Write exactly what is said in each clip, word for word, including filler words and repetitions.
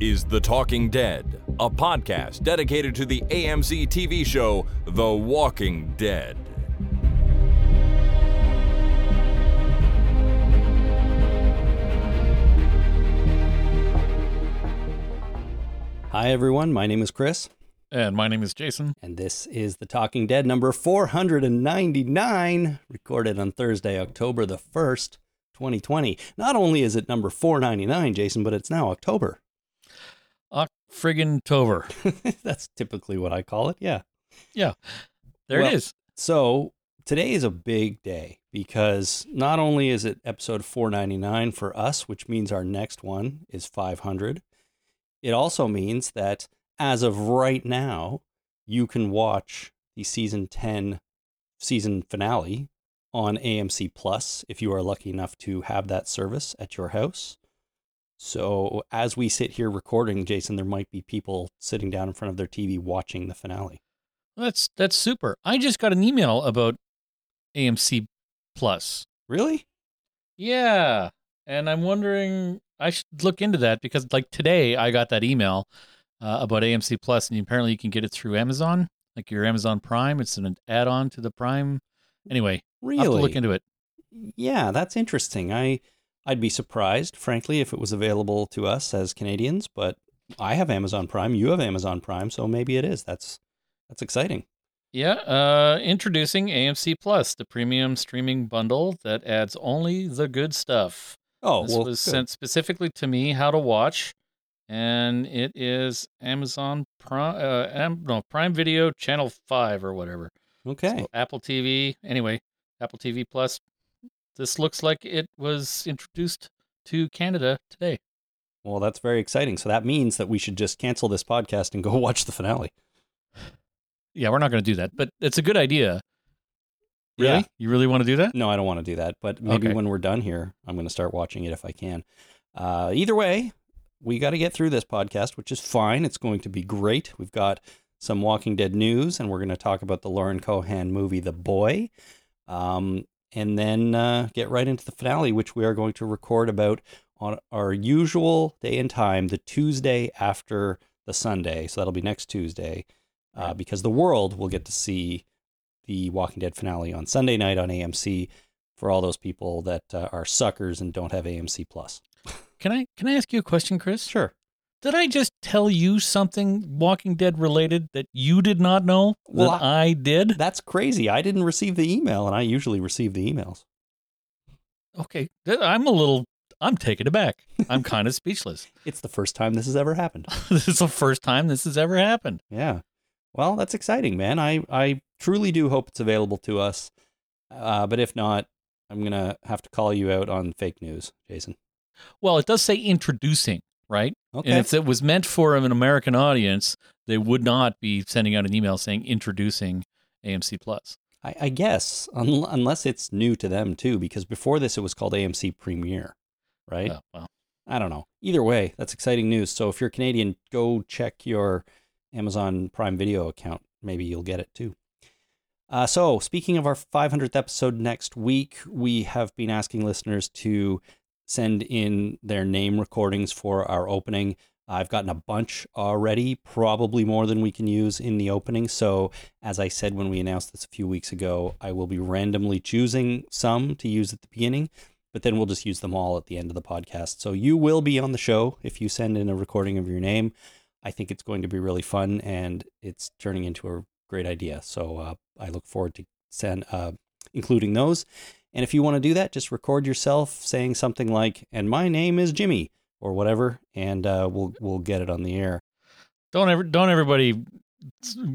is The Talking Dead, a podcast dedicated to the A M C T V show The Walking Dead. Hi everyone, my name is Chris. And my name is Jason. And this is The Talking Dead number four hundred ninety-nine, recorded on Thursday, October the first, twenty twenty. Not only is it number four ninety-nine, Jason, but it's now October. Friggin-tober. That's typically what I call it, yeah. Yeah, there well, it is. So today is a big day because not only is it episode four ninety-nine for us, which means our next one is five hundred, it also means that as of right now, you can watch the season ten season finale on A M C Plus if you are lucky enough to have that service at your house. So as we sit here recording, Jason, there might be people sitting down in front of their T V watching the finale. That's that's super. I just got an email about A M C Plus. Really? Yeah. And I'm wondering, I should look into that because like today I got that email Uh, about A M C Plus, and apparently you can get it through Amazon, like your Amazon Prime. It's an add-on to the Prime. Anyway, really? I'll have to look into it. Yeah, that's interesting. I, I'd be surprised, frankly, if it was available to us as Canadians, but I have Amazon Prime, you have Amazon Prime, so maybe it is. That's that's exciting. Yeah, uh, introducing A M C Plus, the premium streaming bundle that adds only the good stuff. Oh, this well, was good. Sent specifically to me, how to watch. And it is Amazon Prime, uh, Am, no, Prime Video Channel five or whatever. Okay. So Apple T V. Anyway, Apple T V Plus. This looks like it was introduced to Canada today. Well, that's very exciting. So that means that we should just cancel this podcast and go watch the finale. Yeah, we're not going to do that, but it's a good idea. Really? Yeah. You really want to do that? No, I don't want to do that. But maybe okay. When we're done here, I'm going to start watching it if I can. Uh, either way, we got to get through this podcast, which is fine. It's going to be great. We've got some Walking Dead news, and we're going to talk about the Lauren Cohan movie, The Boy, um, and then uh, get right into the finale, which we are going to record about on our usual day and time, the Tuesday after the Sunday. So that'll be next Tuesday, uh, because the world will get to see the Walking Dead finale on Sunday night on A M C for all those people that uh, are suckers and don't have A M C Plus. Can I can I ask you a question, Chris? Sure. Did I just tell you something Walking Dead related that you did not know that well, I, I did? That's crazy. I didn't receive the email, and I usually receive the emails. Okay. I'm a little, I'm taken aback. I'm kind of speechless. It's the first time this has ever happened. This is the first time this has ever happened. Yeah. Well, that's exciting, man. I, I truly do hope it's available to us. Uh, but if not, I'm going to have to call you out on fake news, Jason. Well, it does say introducing, right? Okay. And if it was meant for an American audience, they would not be sending out an email saying introducing A M C Plus. I, I guess, un- unless it's new to them too, because before this it was called A M C Premiere, right? Oh, well. I don't know. Either way, that's exciting news. So if you're Canadian, go check your Amazon Prime Video account. Maybe you'll get it too. Uh, so speaking of our five hundredth episode next week, we have been asking listeners to send in their name recordings for our opening. I've gotten a bunch already, probably more than we can use in the opening. So as I said when we announced this a few weeks ago, I will be randomly choosing some to use at the beginning, but then we'll just use them all at the end of the podcast. So you will be on the show if you send in a recording of your name. I think it's going to be really fun, and it's turning into a great idea. So uh, I look forward to send uh, including those. And if you want to do that, just record yourself saying something like, and my name is Jimmy or whatever, and uh, we'll we'll get it on the air. Don't ever, don't everybody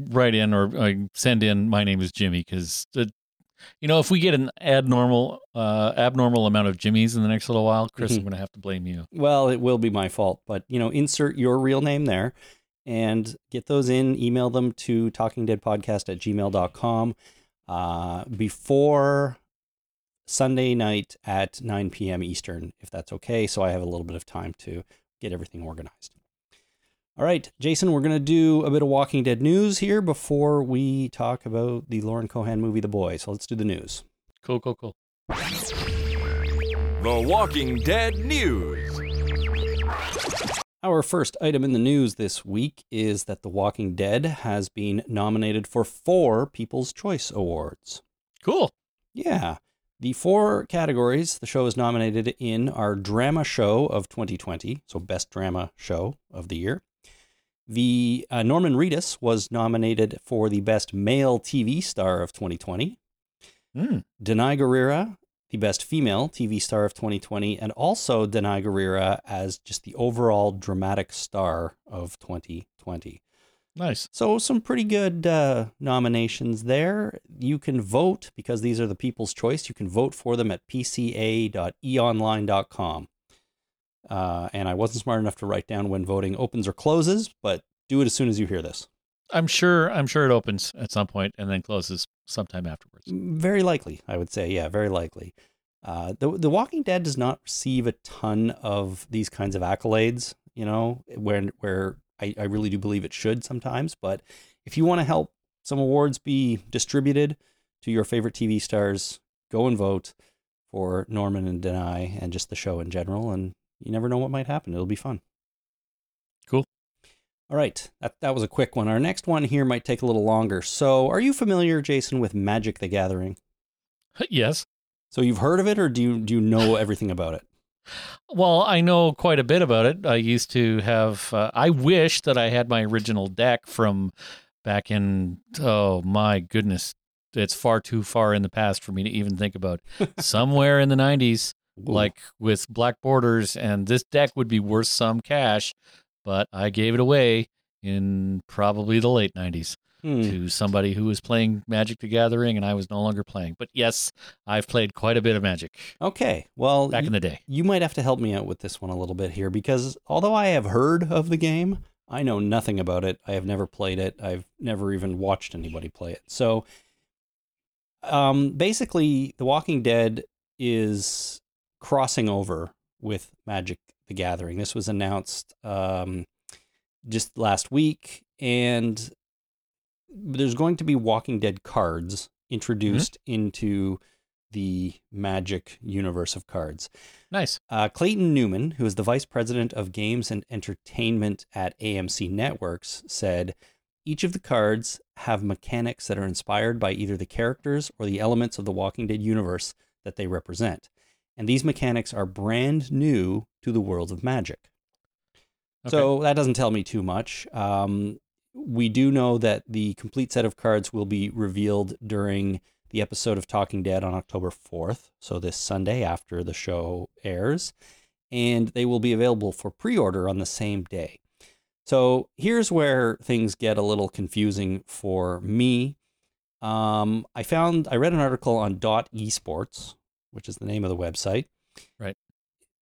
write in or uh, send in, my name is Jimmy, because, you know, if we get an abnormal, uh, abnormal amount of Jimmys in the next little while, Chris, mm-hmm. I'm going to have to blame you. Well, it will be my fault, but, you know, insert your real name there and get those in, email them to talkingdeadpodcast at gmail dot com uh, before Sunday night at nine p.m. Eastern, if that's okay. So I have a little bit of time to get everything organized. All right, Jason, we're going to do a bit of Walking Dead news here before we talk about the Lauren Cohan movie, The Boy. So let's do the news. Cool, cool, cool. The Walking Dead news. Our first item in the news this week is that The Walking Dead has been nominated for four People's Choice Awards. Cool. Yeah. The four categories the show is nominated in are Drama Show of twenty twenty, so Best Drama Show of the Year. The uh, Norman Reedus was nominated for the Best Male T V Star of twenty twenty. Mm. Denai Guerrera, the Best Female T V Star of twenty twenty, and also Denai Guerrera as just the overall dramatic star of twenty twenty. Nice. So some pretty good uh, nominations there. You can vote, because these are the People's Choice, you can vote for them at p c a dot e online dot com. Uh, and I wasn't smart enough to write down when voting opens or closes, but do it as soon as you hear this. I'm sure I'm sure it opens at some point and then closes sometime afterwards. Very likely, I would say. Yeah, very likely. Uh, the, the Walking Dead does not receive a ton of these kinds of accolades, you know, where, where I, I really do believe it should sometimes. But if you want to help some awards be distributed to your favorite T V stars, go and vote for Norman and Denai and just the show in general. And you never know what might happen. It'll be fun. Cool. All right. That that was a quick one. Our next one here might take a little longer. So are you familiar, Jason, with Magic the Gathering? Yes. So you've heard of it, or do you, do you know everything about it? Well, I know quite a bit about it. I used to have, uh, I wish that I had my original deck from back in, oh my goodness, it's far too far in the past for me to even think about. Somewhere in the nineties. Ooh. Like with black borders, and this deck would be worth some cash, but I gave it away in probably the late nineties hmm. to somebody who was playing Magic the Gathering, and I was no longer playing. But yes, I've played quite a bit of Magic. Okay, well, back you, in the day, you might have to help me out with this one a little bit here, because although I have heard of the game, I know nothing about it. I have never played it. I've never even watched anybody play it. So, um, basically, The Walking Dead is crossing over with Magic the Gathering. This was announced um, just last week, and there's going to be Walking Dead cards introduced mm-hmm. into the Magic universe of cards. Nice. Uh, Clayton Newman, who is the vice president of games and entertainment at A M C Networks, said, "Each of the cards have mechanics that are inspired by either the characters or the elements of the Walking Dead universe that they represent. And these mechanics are brand new to the world of Magic." Okay. So that doesn't tell me too much. Um, we do know that the complete set of cards will be revealed during the episode of Talking Dead on October fourth, so this Sunday after the show airs, and they will be available for pre-order on the same day. So here's where things get a little confusing for me. Um, I found, I read an article on Dot Esports, which is the name of the website. Right.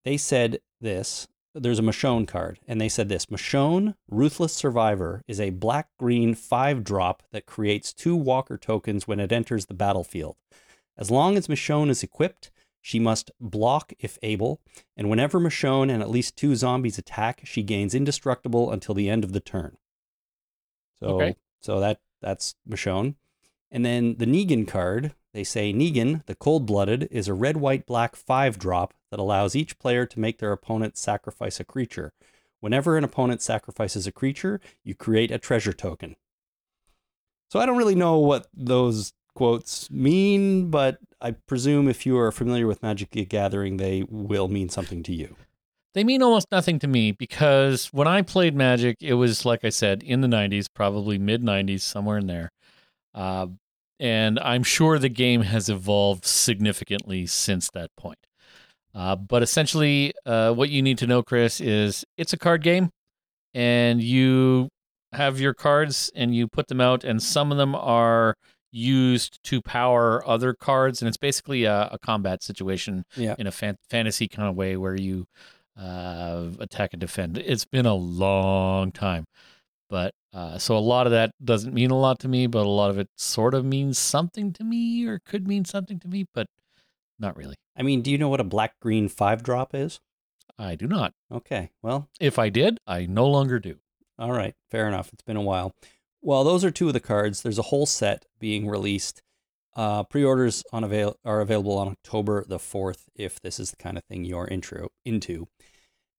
They said this, there's a Michonne card, and they said this, "Michonne, Ruthless Survivor, is a black-green five-drop that creates two walker tokens when it enters the battlefield. As long as Michonne is equipped, she must block if able, and whenever Michonne and at least two zombies attack, she gains indestructible until the end of the turn." So, okay. so that that's Michonne. And then the Negan card, they say, "Negan, the Cold-Blooded, is a red-white-black five-drop that allows each player to make their opponent sacrifice a creature. Whenever an opponent sacrifices a creature, you create a treasure token." So I don't really know what those quotes mean, but I presume if you are familiar with Magic the Gathering, they will mean something to you. They mean almost nothing to me, because when I played Magic, it was, like I said, in the nineties, probably mid-nineties, somewhere in there. Uh, And I'm sure the game has evolved significantly since that point. Uh, but essentially, uh, what you need to know, Chris, is it's a card game, and you have your cards and you put them out, and some of them are used to power other cards. And it's basically a, a combat situation yeah. in a fan- fantasy kind of way where you uh, attack and defend. It's been a long time. But uh, so a lot of that doesn't mean a lot to me, but a lot of it sort of means something to me, or could mean something to me, but not really. I mean, do you know what a black-green five-drop is? I do not. Okay, well. If I did, I no longer do. All right, fair enough. It's been a while. Well, those are two of the cards. There's a whole set being released. Uh, pre-orders on avail- are available on October the fourth, if this is the kind of thing you're intro- into.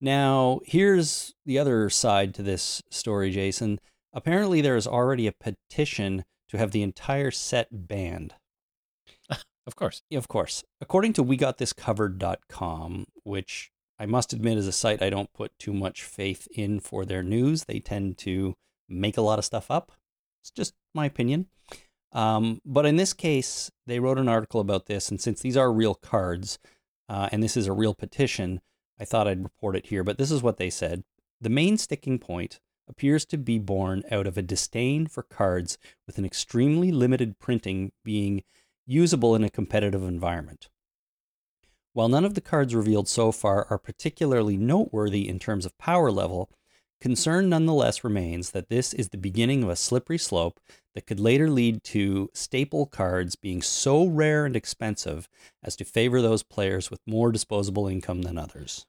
Now, here's the other side to this story, Jason. Apparently, there is already a petition to have the entire set banned. Of course. Of course. According to we got this covered dot com, which I must admit is a site I don't put too much faith in for their news. They tend to make a lot of stuff up. It's just my opinion. Um, but in this case, they wrote an article about this. And since these are real cards uh, and this is a real petition, I thought I'd report it here. But this is what they said. The main sticking point appears to be born out of a disdain for cards with an extremely limited printing being usable in a competitive environment. While none of the cards revealed so far are particularly noteworthy in terms of power level, concern nonetheless remains that this is the beginning of a slippery slope that could later lead to staple cards being so rare and expensive as to favor those players with more disposable income than others.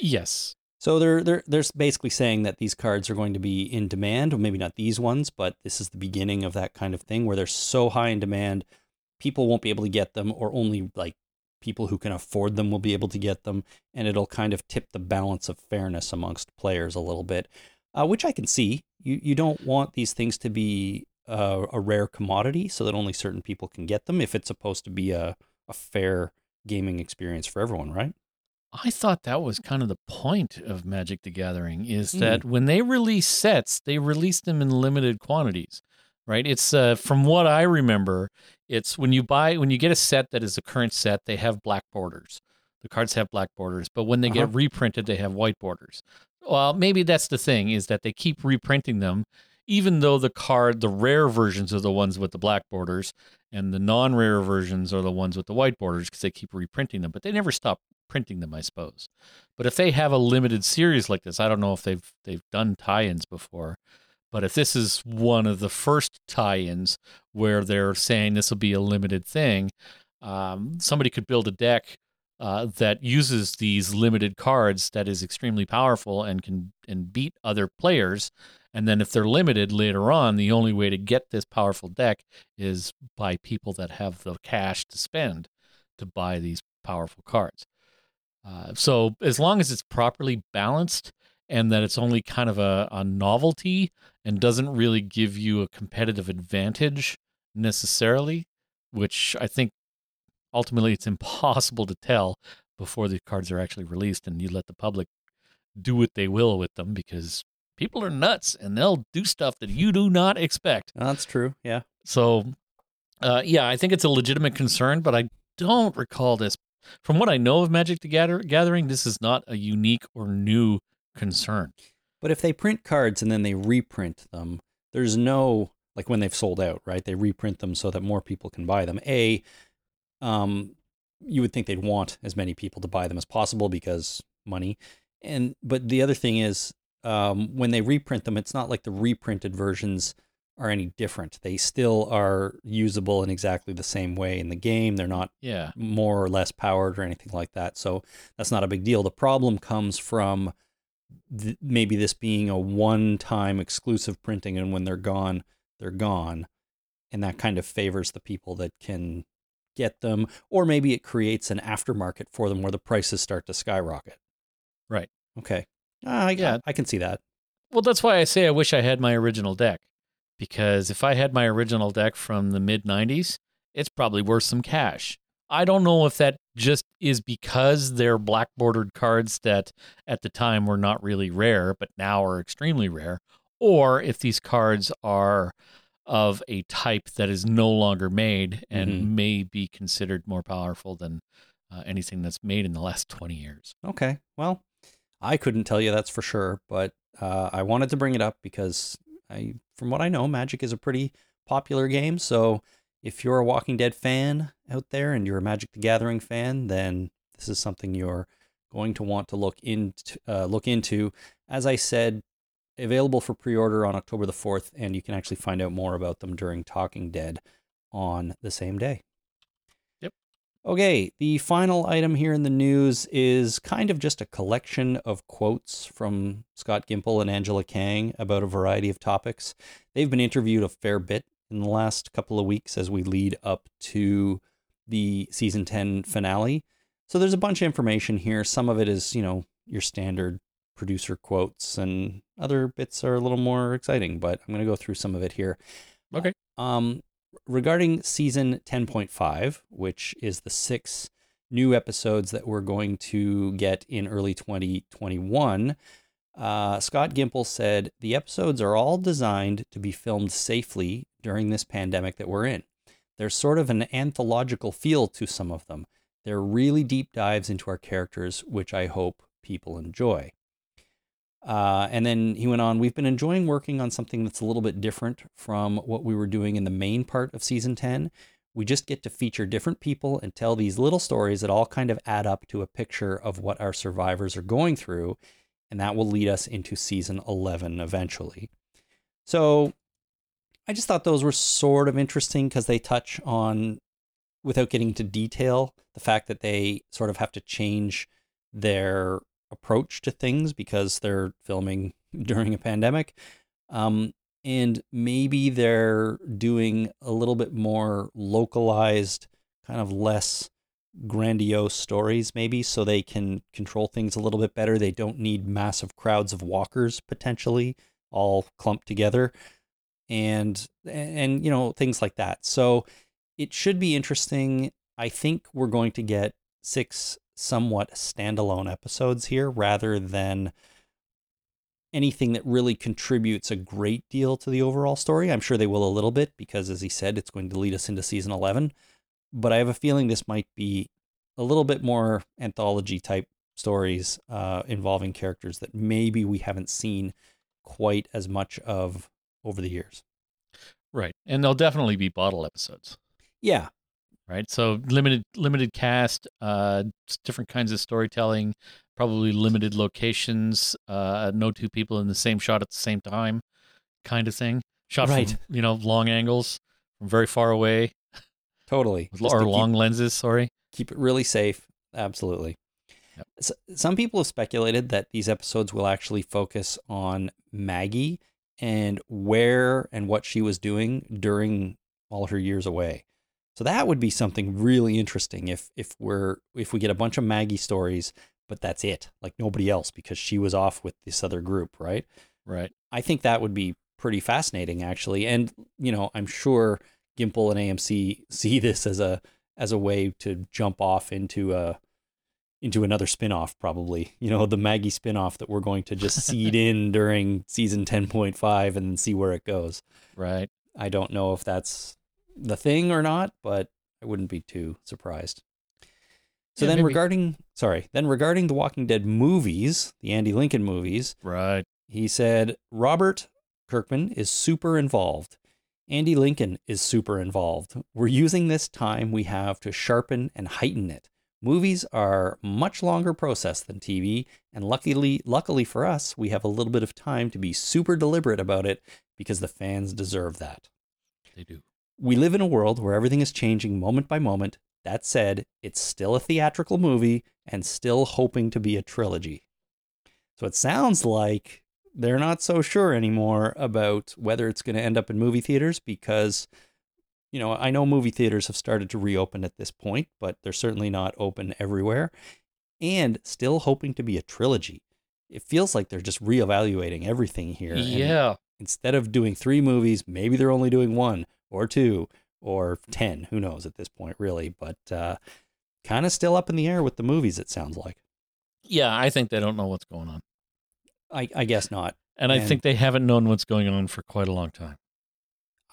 Yes. So they're, they're, they're basically saying that these cards are going to be in demand, or maybe not these ones, but this is the beginning of that kind of thing where they're so high in demand, people won't be able to get them, or only like people who can afford them will be able to get them, and it'll kind of tip the balance of fairness amongst players a little bit, uh, which I can see. You you don't want these things to be uh, a rare commodity so that only certain people can get them if it's supposed to be a, a fair gaming experience for everyone, right? I thought that was kind of the point of Magic the Gathering, is that mm. when they release sets, they release them in limited quantities, right? It's uh, from what I remember, it's when you buy, when you get a set that is the current set, they have black borders. The cards have black borders, but when they uh-huh. get reprinted, they have white borders. Well, maybe that's the thing, is that they keep reprinting them, even though the card, the rare versions are the ones with the black borders, and the non-rare versions are the ones with the white borders, because they keep reprinting them, but they never stop printing them, I suppose. But if they have a limited series like this, I don't know if they've they've done tie-ins before, but if this is one of the first tie-ins where they're saying this will be a limited thing, um, somebody could build a deck uh, that uses these limited cards that is extremely powerful and can and beat other players. And then if they're limited later on, the only way to get this powerful deck is by people that have the cash to spend to buy these powerful cards. Uh, so as long as it's properly balanced and that it's only kind of a, a novelty and doesn't really give you a competitive advantage necessarily, which I think ultimately it's impossible to tell before the cards are actually released and you let the public do what they will with them, because people are nuts and they'll do stuff that you do not expect. That's true, yeah. So, uh, yeah, I think it's a legitimate concern, but I don't recall this. From what I know of Magic the Gathering, this is not a unique or new concern. But if they print cards and then they reprint them, there's no, like when they've sold out, right? They reprint them so that more people can buy them. A, um, you would think they'd want as many people to buy them as possible because money. And but the other thing is, um, when they reprint them, it's not like the reprinted versions are any different. They still are usable in exactly the same way in the game. They're not yeah. more or less powered or anything like that. So that's not a big deal. The problem comes from th- maybe this being a one-time exclusive printing, and when they're gone, they're gone. And that kind of favors the people that can get them. Or maybe it creates an aftermarket for them where the prices start to skyrocket. Right. Okay. Uh, yeah, I can see that. Well, that's why I say I wish I had my original deck. Because if I had my original deck from the mid nineties, it's probably worth some cash. I don't know if that just is because they're black bordered cards that at the time were not really rare, but now are extremely rare, or if these cards are of a type that is no longer made and mm-hmm. may be considered more powerful than uh, anything that's made in the last twenty years. Okay, well, I couldn't tell you that's for sure, but uh, I wanted to bring it up because I, from what I know, Magic is a pretty popular game. So if you're a Walking Dead fan out there and you're a Magic the Gathering fan, then this is something you're going to want to look into. Uh, look into. As I said, available for pre-order on October the fourth, and you can actually find out more about them during Talking Dead on the same day. Yep. Okay, the final item here in the news is kind of just a collection of quotes from Scott Gimple and Angela Kang about a variety of topics. They've been interviewed a fair bit in the last couple of weeks as we lead up to the season ten finale. So there's a bunch of information here. Some of it is, you know, your standard producer quotes, and other bits are a little more exciting, but I'm going to go through some of it here. Okay. Um, regarding season ten point five, which is the six new episodes that we're going to get in early twenty twenty-one, uh, Scott Gimple said, the episodes are all designed to be filmed safely during this pandemic that we're in. There's sort of an anthological feel to some of them. They're really deep dives into our characters, which I hope people enjoy. Uh, and then he went on, we've been enjoying working on something that's a little bit different from what we were doing in the main part of season ten. We just get to feature different people and tell these little stories that all kind of add up to a picture of what our survivors are going through. And that will lead us into season eleven eventually. So I just thought those were sort of interesting because they touch on, without getting into detail, the fact that they sort of have to change their approach to things because they're filming during a pandemic. Um, and maybe they're doing a little bit more localized, kind of less grandiose stories maybe, so they can control things a little bit better. They don't need massive crowds of walkers potentially all clumped together and, and, you know, things like that. So it should be interesting. I think we're going to get six somewhat standalone episodes here rather than anything that really contributes a great deal to the overall story. I'm sure they will a little bit because, as he said, it's going to lead us into season eleven, but I have a feeling this might be a little bit more anthology type stories uh, involving characters that maybe we haven't seen quite as much of over the years. Right. And there'll definitely be bottle episodes. Yeah. Right, so limited limited cast, uh, different kinds of storytelling, probably limited locations, uh, no two people in the same shot at the same time, kind of thing. Shot right. from, you know, long angles, from very far away. Totally. Or long keep, lenses, sorry. Keep it really safe, absolutely. Yep. So, some people have speculated that these episodes will actually focus on Maggie and where and what she was doing during all her years away. So that would be something really interesting if if we're if we get a bunch of Maggie stories, but that's it, like nobody else, because she was off with this other group, right? Right. I think that would be pretty fascinating, actually. And you know, I'm sure Gimple and A M C see this as a as a way to jump off into a into another spinoff, probably. You know, the Maggie spinoff that we're going to just seed in during season ten point five and see where it goes. Right. I don't know if that's the thing or not, but I wouldn't be too surprised. So yeah, then maybe. regarding, sorry, then regarding the Walking Dead movies, the Andy Lincoln movies, right? He said, Robert Kirkman is super involved. Andy Lincoln is super involved. We're using this time we have to sharpen and heighten it. Movies are a much longer process than T V. And luckily, luckily for us, we have a little bit of time to be super deliberate about it because the fans deserve that. They do. We live in a world where everything is changing moment by moment. That said, it's still a theatrical movie and still hoping to be a trilogy. So it sounds like they're not so sure anymore about whether it's going to end up in movie theaters because, you know, I know movie theaters have started to reopen at this point, but they're certainly not open everywhere, and still hoping to be a trilogy. It feels like they're just reevaluating everything here. Yeah. And instead of doing three movies, maybe they're only doing one. Or two, or ten, who knows at this point, really. But uh, kind of still up in the air with the movies, it sounds like. Yeah, I think they don't know what's going on. I, I guess not. And, and I think they haven't known what's going on for quite a long time.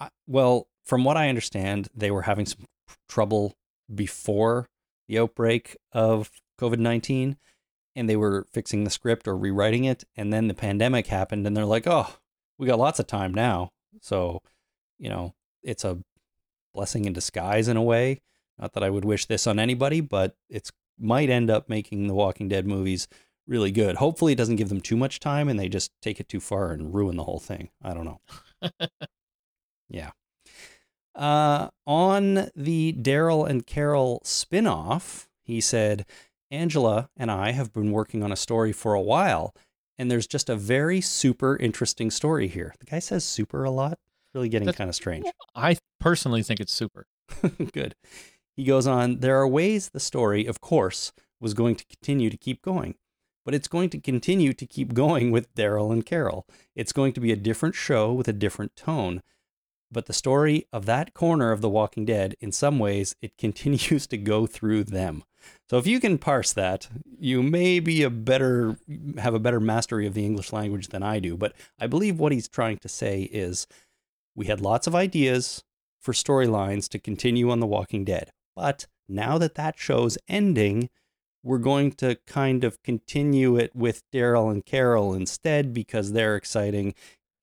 I, well, from what I understand, they were having some trouble before the outbreak of covid nineteen, and they were fixing the script or rewriting it, and then the pandemic happened, and they're like, oh, we got lots of time now. So, you know, it's a blessing in disguise in a way. Not that I would wish this on anybody, but it's might end up making the Walking Dead movies really good. Hopefully it doesn't give them too much time and they just take it too far and ruin the whole thing. I don't know. Yeah. Uh, on the Daryl and Carol spinoff, he said, Angela and I have been working on a story for a while, and there's just a very super interesting story here. The guy says super a lot. Really getting kind of strange. I personally think it's super. Good. He goes on, there are ways the story, of course, was going to continue to keep going, but it's going to continue to keep going with Daryl and Carol. It's going to be a different show with a different tone. But the story of that corner of The Walking Dead, in some ways, it continues to go through them. So if you can parse that, you may be a better, have a better mastery of the English language than I do. But I believe what he's trying to say is, we had lots of ideas for storylines to continue on The Walking Dead. But now that that show's ending, we're going to kind of continue it with Daryl and Carol instead because they're exciting.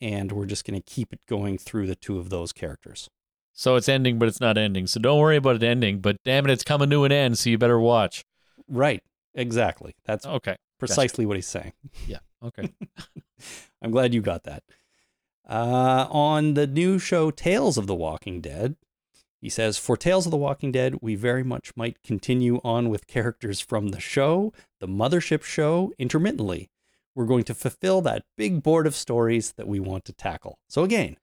And we're just going to keep it going through the two of those characters. So it's ending, but it's not ending. So don't worry about it ending, but damn it, it's coming to an end, so you better watch. Right. Exactly. That's okay. Precisely gotcha. What he's saying. Yeah. Okay. I'm glad you got that. Uh, on the new show, Tales of the Walking Dead, he says, for Tales of the Walking Dead, we very much might continue on with characters from the show, the mothership show, intermittently. We're going to fulfill that big board of stories that we want to tackle. So again,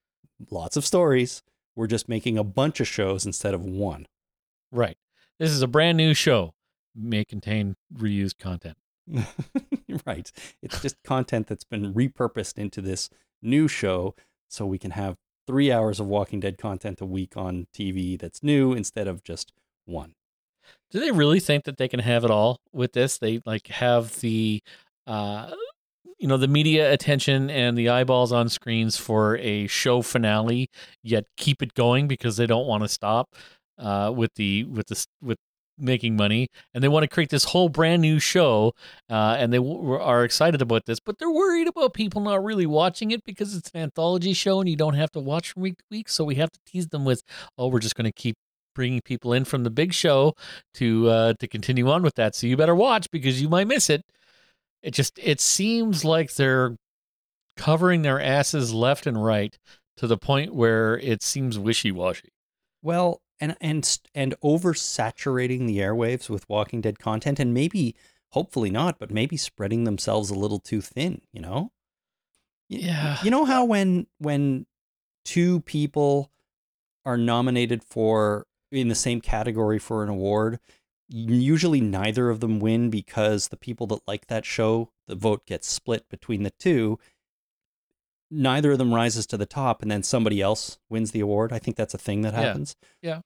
lots of stories. We're just making a bunch of shows instead of one. Right. This is a brand new show. May contain reused content. Right. It's just content that's been repurposed into this new show so we can have three hours of Walking Dead content a week on T V that's new instead of just one. Do they really think that they can have it all with this? They like have the, uh, you know, the media attention and the eyeballs on screens for a show finale, yet keep it going because they don't want to stop uh, with the with the with making money, and they want to create this whole brand new show, uh, and they w- are excited about this, but they're worried about people not really watching it because it's an anthology show and you don't have to watch from week to week. So we have to tease them with, oh, we're just going to keep bringing people in from the big show to uh, to continue on with that. So you better watch because you might miss it. It just, it seems like they're covering their asses left and right to the point where it seems wishy-washy. Well, and and and oversaturating the airwaves with Walking Dead content, and maybe, hopefully not, but maybe spreading themselves a little too thin, you know? Yeah. You know how when when two people are nominated for, in the same category for an award, usually neither of them win because the people that like that show, the vote gets split between the two. Neither of them rises to the top and then somebody else wins the award. I think that's a thing that happens. Yeah. yeah.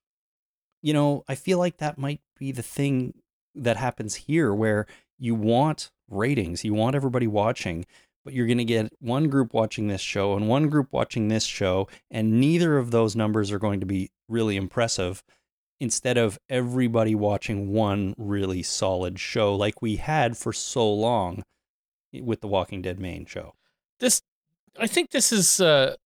You know, I feel like that might be the thing that happens here where you want ratings, you want everybody watching, but you're going to get one group watching this show and one group watching this show, and neither of those numbers are going to be really impressive. Instead of everybody watching one really solid show like we had for so long with the Walking Dead main show. This, I think this is uh,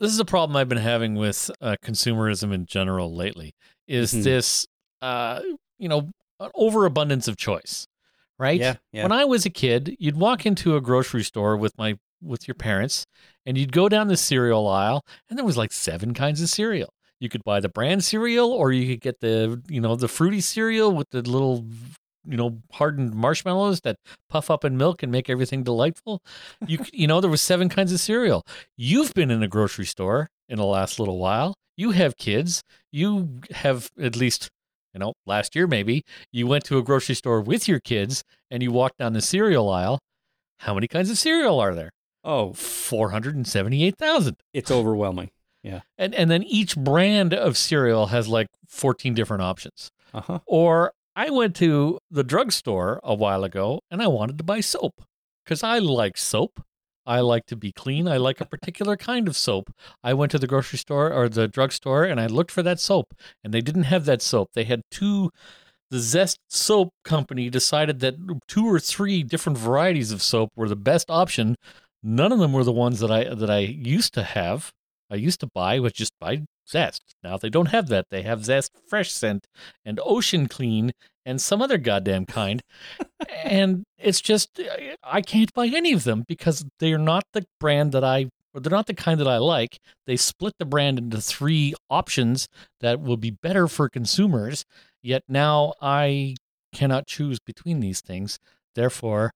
this is a problem I've been having with uh, consumerism in general lately, is mm-hmm. this, uh, you know, an overabundance of choice, right? Yeah, yeah. When I was a kid, you'd walk into a grocery store with my with your parents, and you'd go down the cereal aisle, and there was like seven kinds of cereal. You could buy the brand cereal, or you could get the, you know, the fruity cereal with the little, you know, hardened marshmallows that puff up in milk and make everything delightful. You, you know, there was seven kinds of cereal. You've been in a grocery store in the last little while. You have kids. You have at least, you know, last year maybe you went to a grocery store with your kids and you walked down the cereal aisle. How many kinds of cereal are there? Oh, four hundred seventy-eight thousand. It's overwhelming. Yeah. And and then each brand of cereal has like fourteen different options. Uh-huh. Or I went to the drugstore a while ago and I wanted to buy soap because I like soap. I like to be clean. I like a particular kind of soap. I went to the grocery store or the drugstore and I looked for that soap and they didn't have that soap. They had two, the Zest Soap Company decided that two or three different varieties of soap were the best option. None of them were the ones that I that I used to have. I used to buy was just buy Zest. Now they don't have that. They have Zest Fresh Scent and Ocean Clean and some other goddamn kind. And it's just, I can't buy any of them because they're not the brand that I, or they're not the kind that I like. They split the brand into three options that will be better for consumers. Yet now I cannot choose between these things. Therefore,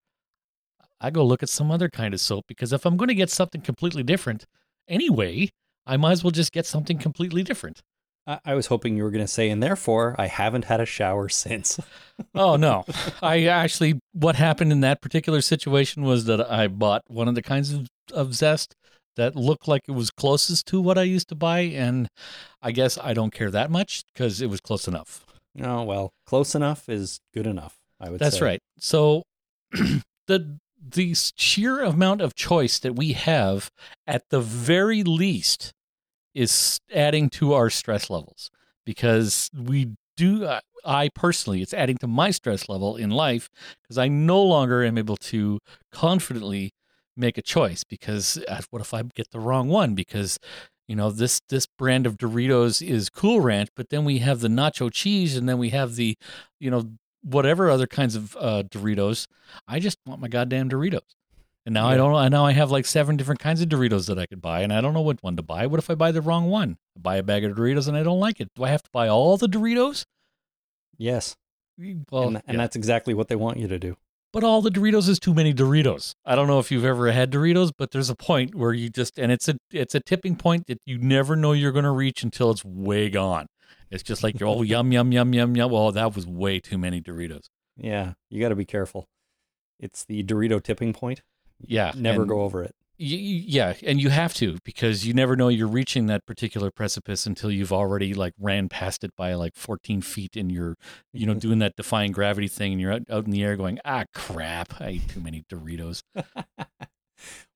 I go look at some other kind of soap because if I'm going to get something completely different anyway, I might as well just get something completely different. I, I was hoping you were going to say, and therefore I haven't had a shower since. Oh, no. I actually, what happened in that particular situation was that I bought one of the kinds of, of zest that looked like it was closest to what I used to buy. And I guess I don't care that much because it was close enough. Oh, well, close enough is good enough, I would That's say. That's right. So the the sheer amount of choice that we have at the very least is adding to our stress levels, because we do, uh, I personally, it's adding to my stress level in life because I no longer am able to confidently make a choice because uh, what if I get the wrong one? Because, you know, this this brand of Doritos is Cool Ranch, but then we have the nacho cheese, and then we have the, you know, whatever other kinds of uh, Doritos. I just want my goddamn Doritos. And now yeah. I don't know. Now I have like seven different kinds of Doritos that I could buy, and I don't know what one to buy. What if I buy the wrong one? I buy a bag of Doritos and I don't like it. Do I have to buy all the Doritos? Yes. Well, and, and yeah. that's exactly what they want you to do. But all the Doritos is too many Doritos. I don't know if you've ever had Doritos, but there's a point where you just, and it's a it's a tipping point that you never know you're going to reach until it's way gone. It's just like, oh, yum, yum, yum, yum, yum. Well, that was way too many Doritos. Yeah, you got to be careful. It's the Dorito tipping point. Yeah. Never go over it. Y- yeah, and you have to, because you never know you're reaching that particular precipice until you've already like ran past it by like fourteen feet and you're, you know, doing that defying gravity thing, and you're out, out in the air going, ah, crap, I ate too many Doritos.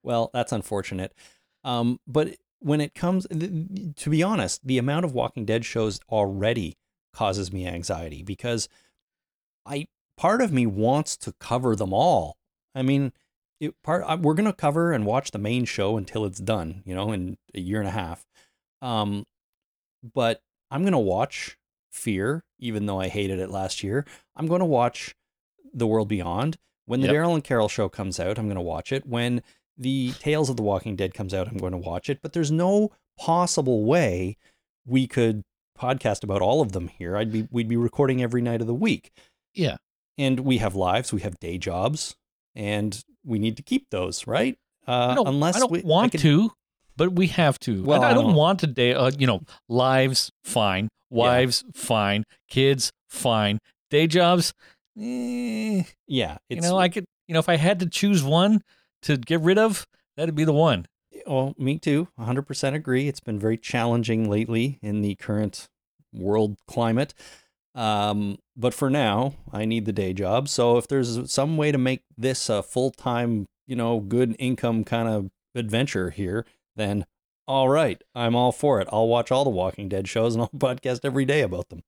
Well, that's unfortunate. Um, but when it comes, th- to be honest, the amount of Walking Dead shows already causes me anxiety, because I part of me wants to cover them all. I mean, it, part I, we're going to cover and watch the main show until it's done, you know, in a year and a half. Um, but I'm going to watch Fear, even though I hated it last year. I'm going to watch The World Beyond. When the yep. Daryl and Carol show comes out, I'm going to watch it. When the Tales of the Walking Dead comes out, I'm going to watch it. But there's no possible way we could podcast about all of them here. I'd be, we'd be recording every night of the week. Yeah. And we have lives, we have day jobs, and we need to keep those, right? Uh, I don't, unless I don't we, want I can, to, but we have to. Well, I, I, don't, I don't want to day, uh, you know, lives, fine. Wives, yeah. fine. Kids, fine. Day jobs, eh. Yeah. It's, you know, I could, you know, if I had to choose one to get rid of, that'd be the one. Oh, me too. one hundred percent agree. It's been very challenging lately in the current world climate. Um, but for now, I need the day job. So if there's some way to make this a full-time, you know, good income kind of adventure here, then all right, I'm all for it. I'll watch all the Walking Dead shows and I'll podcast every day about them.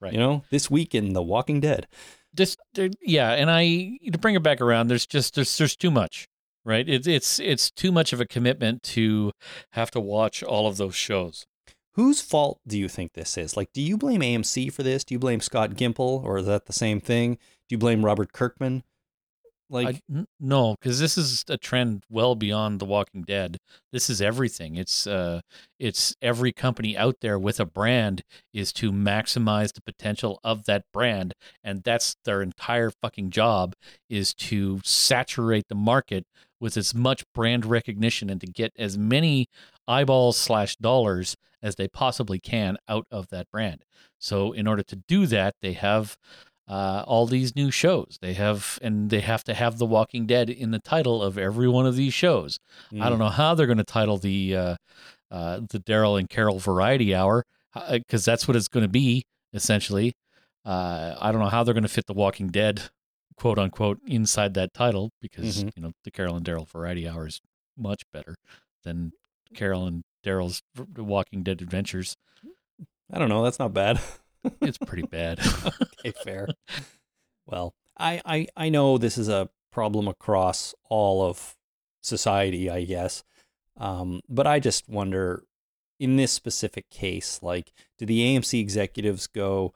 Right. You know, this week in The Walking Dead. Just, yeah. And I, to bring it back around, there's just, there's, there's too much, right? It's, it's, it's too much of a commitment to have to watch all of those shows. Whose fault do you think this is? Like, do you blame A M C for this? Do you blame Scott Gimple, or is that the same thing? Do you blame Robert Kirkman? Like, I, no, because this is a trend well beyond The Walking Dead. This is everything. It's uh, it's every company out there with a brand is to maximize the potential of that brand, and that's their entire fucking job, is to saturate the market with as much brand recognition and to get as many eyeballs slash dollars as they possibly can out of that brand. So in order to do that, they have uh, all these new shows. They have, and they have to have The Walking Dead in the title of every one of these shows. Mm. I don't know how they're going to title the uh, uh, the Daryl and Carol Variety Hour, because that's what it's going to be, essentially. Uh, I don't know how they're going to fit The Walking Dead, quote unquote, inside that title, because mm-hmm. you know, the Carol and Daryl Variety Hour is much better than Carol and Daryl's Walking Dead Adventures. I don't know. That's not bad. It's pretty bad. Okay, fair. Well, I, I, I know this is a problem across all of society, I guess. Um, but I just wonder, in this specific case, like, do the A M C executives go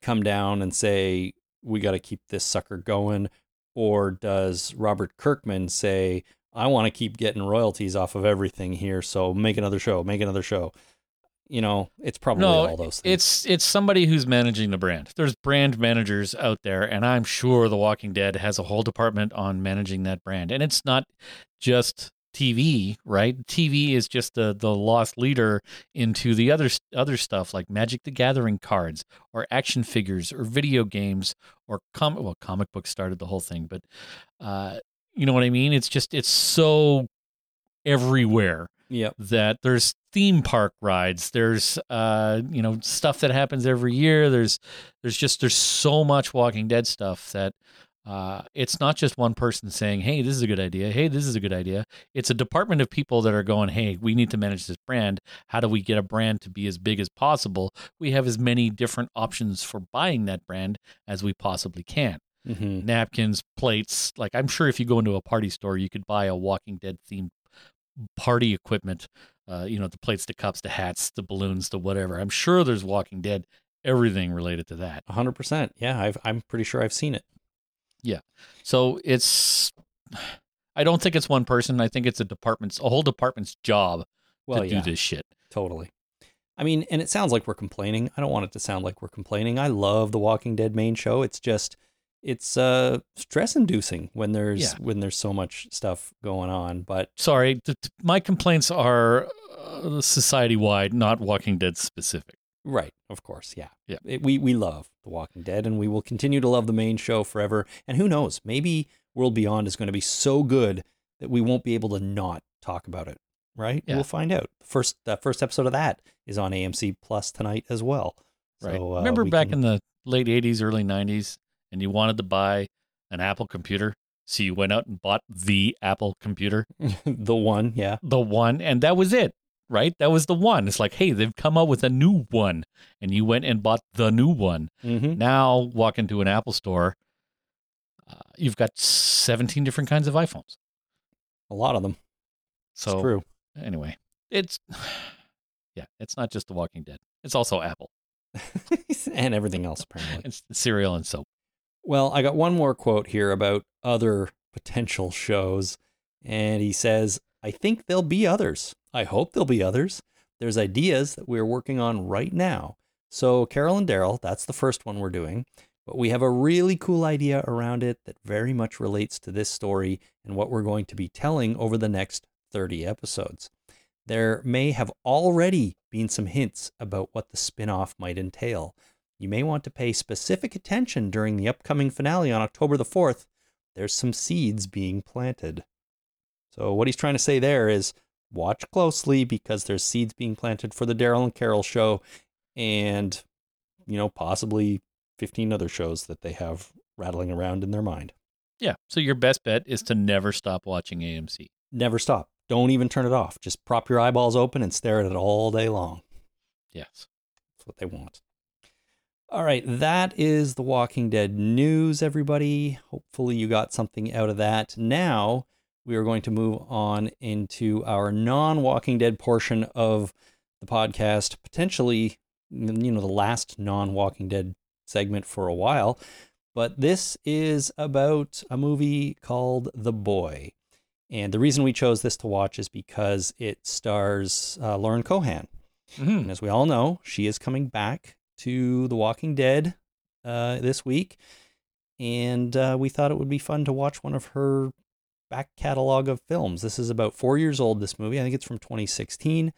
come down and say, we got to keep this sucker going? Or does Robert Kirkman say, I want to keep getting royalties off of everything here, so make another show, make another show. You know, it's probably no, all those things. It's it's somebody who's managing the brand. There's brand managers out there, and I'm sure The Walking Dead has a whole department on managing that brand. And it's not just T V, right? T V is just the, the lost leader into the other other stuff like Magic the Gathering cards or action figures or video games or comic. Well, comic books started the whole thing, but uh, you know what I mean? It's just, it's so everywhere. Yeah, that there's theme park rides, there's uh, you know, stuff that happens every year. There's there's just there's so much Walking Dead stuff that uh, it's not just one person saying, "Hey, this is a good idea. Hey, this is a good idea." It's a department of people that are going, "Hey, we need to manage this brand. How do we get a brand to be as big as possible? We have as many different options for buying that brand as we possibly can." Mm-hmm. Napkins, plates. Like, I'm sure if you go into a party store, you could buy a Walking Dead themed party equipment, uh, you know, the plates, the cups, the hats, the balloons, the whatever. I'm sure there's Walking Dead, everything related to that. one hundred percent. Yeah, I've, I'm pretty sure I've seen it. Yeah. So it's, I don't think it's one person. I think it's a department's, a whole department's job well, to yeah, do this shit. Totally. I mean, and it sounds like we're complaining. I don't want it to sound like we're complaining. I love the Walking Dead main show. It's just, it's uh, stress-inducing when there's yeah. when there's so much stuff going on. But sorry, th- my complaints are uh, society-wide, not Walking Dead specific. Right, of course, yeah, yeah. It, we we love The Walking Dead, and we will continue to love the main show forever. And who knows? Maybe World Beyond is going to be so good that we won't be able to not talk about it. Right? Yeah. We'll find out. First, the first episode of that is on A M C Plus tonight as well. Right. So, uh, Remember we back can... in the late eighties, early nineties. And you wanted to buy an Apple computer, so you went out and bought the Apple computer. The one, yeah. The one, and that was it, right? That was the one. It's like, hey, they've come out with a new one, and you went and bought the new one. Mm-hmm. Now, walk into an Apple store, uh, you've got seventeen different kinds of iPhones. A lot of them. So, it's true. Anyway, it's, yeah, it's not just The Walking Dead. It's also Apple. And everything else, apparently. It's cereal and soap. Well, I got one more quote here about other potential shows, and he says, "I think there'll be others. I hope there'll be others. There's ideas that we're working on right now. So Carol and Daryl, that's the first one we're doing, but we have a really cool idea around it that very much relates to this story and what we're going to be telling over the next thirty episodes. There may have already been some hints about what the spin-off might entail. You may want to pay specific attention during the upcoming finale on October the fourth. There's some seeds being planted." So what he's trying to say there is watch closely because there's seeds being planted for the Daryl and Carol show and, you know, possibly fifteen other shows that they have rattling around in their mind. Yeah. So your best bet is to never stop watching A M C. Never stop. Don't even turn it off. Just prop your eyeballs open and stare at it all day long. Yes. That's what they want. All right, that is The Walking Dead news, everybody. Hopefully you got something out of that. Now we are going to move on into our non-Walking Dead portion of the podcast, potentially, you know, the last non-Walking Dead segment for a while. But this is about a movie called The Boy. And the reason we chose this to watch is because it stars uh, Lauren Cohan. Mm-hmm. And as we all know, she is coming back to The Walking Dead uh, this week, and uh, we thought it would be fun to watch one of her back catalog of films. This is about four years old, this movie. I think it's from twenty sixteen,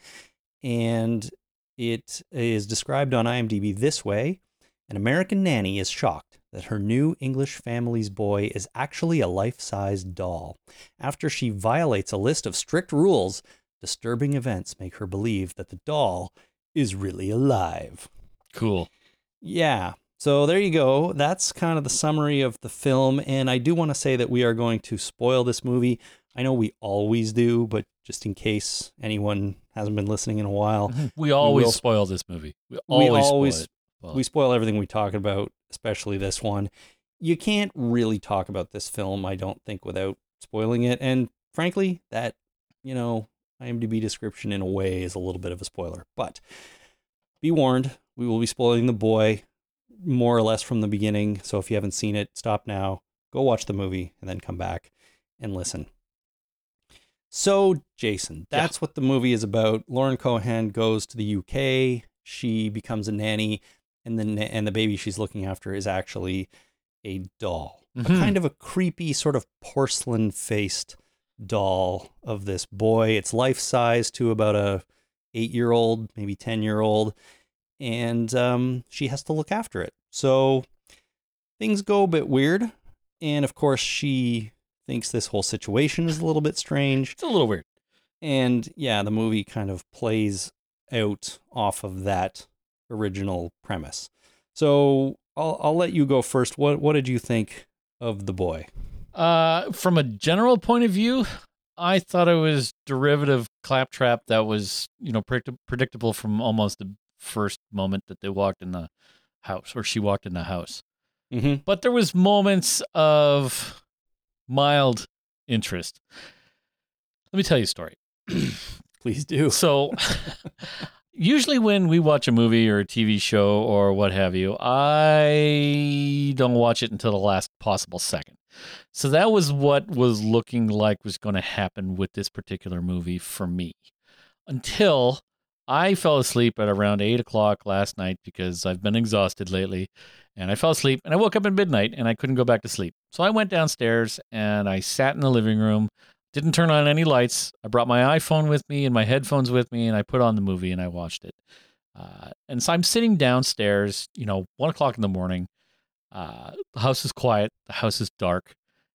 and it is described on IMDb this way. An American nanny is shocked that her new English family's boy is actually a life-size doll. After she violates a list of strict rules, disturbing events make her believe that the doll is really alive. Cool. Yeah. So there you go. That's kind of the summary of the film. And I do want to say that we are going to spoil this movie. I know we always do, but just in case anyone hasn't been listening in a while. We always we will, spoil this movie. We always, we always spoil it. Well, we spoil everything we talk about, especially this one. You can't really talk about this film, I don't think, without spoiling it. And frankly, that, you know, IMDb description in a way is a little bit of a spoiler. But be warned. We will be spoiling The Boy more or less from the beginning. So if you haven't seen it, stop now, go watch the movie, and then come back and listen. So, Jason, that's yeah. what the movie is about. Lauren Cohan goes to the U K. She becomes a nanny, and the, na- and the baby she's looking after is actually a doll, mm-hmm. a kind of a creepy sort of porcelain-faced doll of this boy. It's life size to about a eight-year-old, maybe ten-year-old, and um, she has to look after it. So things go a bit weird, and of course she thinks this whole situation is a little bit strange. It's a little weird. And yeah, the movie kind of plays out off of that original premise. So I'll I'll let you go first. What what did you think of the boy? Uh, from a general point of view, I thought it was derivative claptrap that was, you know, predict- predictable from almost the first moment that they walked in the house, or she walked in the house. Mm-hmm. But there was moments of mild interest. Let me tell you a story. Please do. So usually when we watch a movie or a T V show or what have you, I don't watch it until the last possible second. So that was what was looking like was going to happen with this particular movie for me, until I fell asleep at around eight o'clock last night because I've been exhausted lately, and I fell asleep and I woke up at midnight and I couldn't go back to sleep. So I went downstairs and I sat in the living room. Didn't turn on any lights. I brought my iPhone with me and my headphones with me, and I put on the movie and I watched it. Uh, and so I'm sitting downstairs, you know, one o'clock in the morning. Uh, the house is quiet. The house is dark.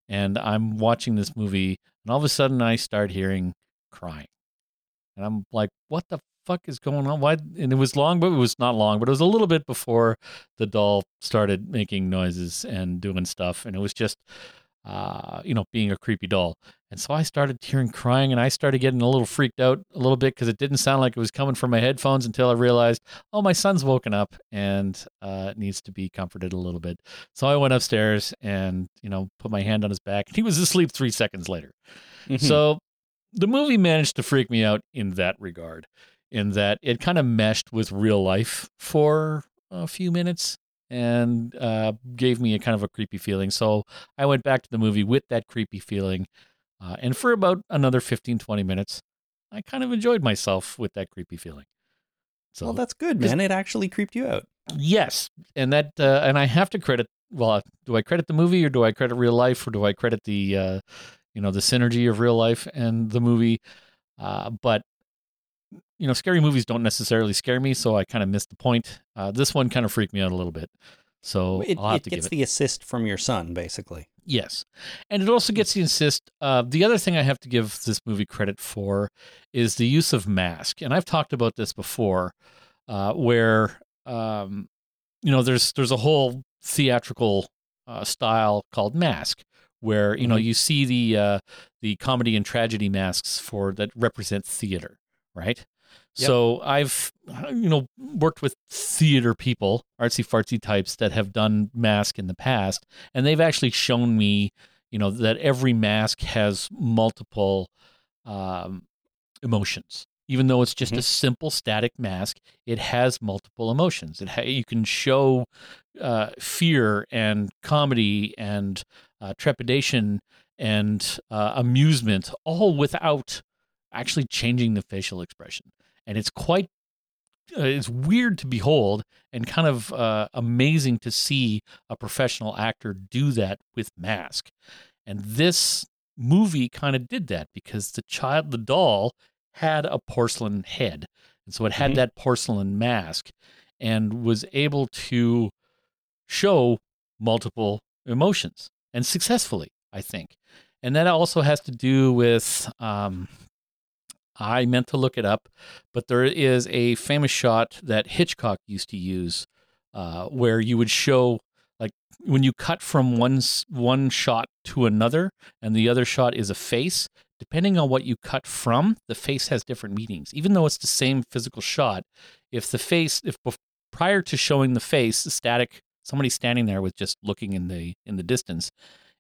And I'm watching this movie, and all of a sudden I start hearing crying. And I'm like, what the fuck is going on? Why? And it was long, but it was not long, but it was a little bit before the doll started making noises and doing stuff. And it was just... Uh, you know, being a creepy doll. And so I started hearing crying, and I started getting a little freaked out a little bit because it didn't sound like it was coming from my headphones until I realized, oh, my son's woken up and uh, needs to be comforted a little bit. So I went upstairs and, you know, put my hand on his back, and he was asleep three seconds later. Mm-hmm. So the movie managed to freak me out in that regard, in that it kind of meshed with real life for a few minutes. And uh, gave me a kind of a creepy feeling. So I went back to the movie with that creepy feeling. Uh, and for about another fifteen, twenty minutes, I kind of enjoyed myself with that creepy feeling. So, well, that's good, man. It actually creeped you out. Yes. And that, uh, and I have to credit, well, do I credit the movie, or do I credit real life, or do I credit the, uh, you know, the synergy of real life and the movie? Uh, but you know, scary movies don't necessarily scare me, so I kind of missed the point. Uh, this one kind of freaked me out a little bit, so it, I'll have it to give it. It gets the assist from your son, basically. Yes, and it also gets the assist. Uh, the other thing I have to give this movie credit for is the use of mask, and I've talked about this before, uh, where um, you know, there's there's a whole theatrical uh, style called mask, where you mm-hmm. know you see the uh, the comedy and tragedy masks for that represent theater. Right. Yep. So I've, you know, worked with theater people, artsy fartsy types that have done mask in the past. And they've actually shown me, you know, that every mask has multiple um, emotions. Even though it's just mm-hmm. a simple static mask, it has multiple emotions. It ha- you can show uh, fear and comedy and uh, trepidation and uh, amusement, all without actually changing the facial expression. And it's quite, uh, it's weird to behold, and kind of uh, amazing to see a professional actor do that with mask. And this movie kind of did that because the child, the doll, had a porcelain head. And so it had mm-hmm. that porcelain mask and was able to show multiple emotions, and successfully, I think. And that also has to do with, um, I meant to look it up, but there is a famous shot that Hitchcock used to use uh, where you would show, like, when you cut from one one shot to another and the other shot is a face, depending on what you cut from, the face has different meanings. Even though it's the same physical shot, if the face, if prior to showing the face, the static, somebody standing there with just looking in the in the distance,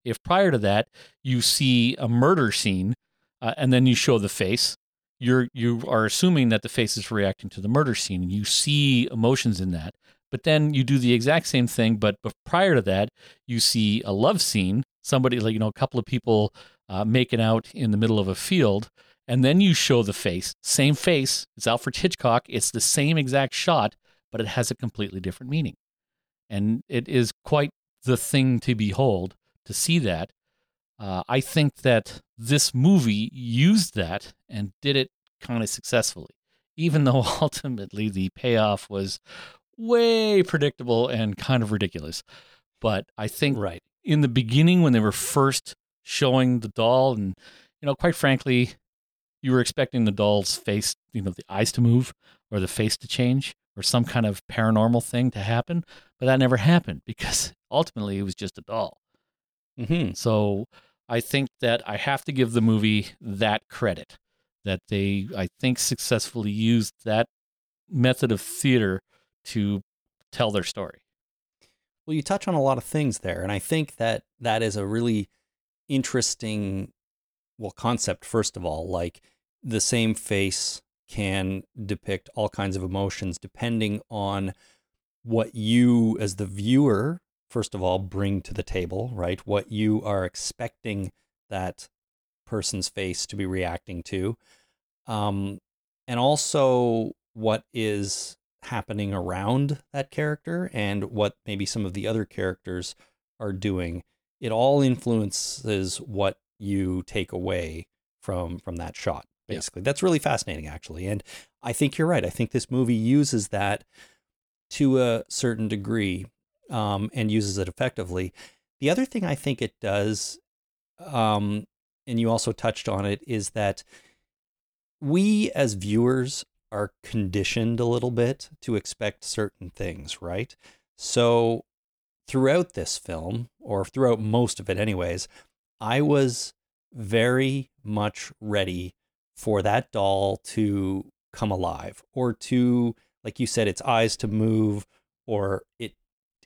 if prior to that you see a murder scene uh, and then you show the face, You're you are assuming that the face is reacting to the murder scene, and you see emotions in that. But then you do the exact same thing, but, but prior to that, you see a love scene. Somebody, like, you know, a couple of people uh, making out in the middle of a field, and then you show the face, same face. It's Alfred Hitchcock. It's the same exact shot, but it has a completely different meaning, and it is quite the thing to behold to see that. Uh, I think that this movie used that and did it kind of successfully, even though ultimately the payoff was way predictable and kind of ridiculous. But I think right. in the beginning, when they were first showing the doll, and, you know, quite frankly, you were expecting the doll's face, you know, the eyes to move or the face to change or some kind of paranormal thing to happen. But that never happened because ultimately it was just a doll. Mm-hmm. So I think that I have to give the movie that credit, that they, I think, successfully used that method of theater to tell their story. Well, you touch on a lot of things there, and I think that that is a really interesting, well, concept, first of all. Like, the same face can depict all kinds of emotions depending on what you, as the viewer, first of all, bring to the table, right? What you are expecting that person's face to be reacting to. Um, and also what is happening around that character and what maybe some of the other characters are doing. It all influences what you take away from, from that shot, basically. Yeah. That's really fascinating, actually. And I think you're right. I think this movie uses that to a certain degree. Um, and uses it effectively. The other thing I think it does, um, and you also touched on it, is that we as viewers are conditioned a little bit to expect certain things, right? So throughout this film, or throughout most of it anyways, I was very much ready for that doll to come alive, or to, like you said, its eyes to move, or it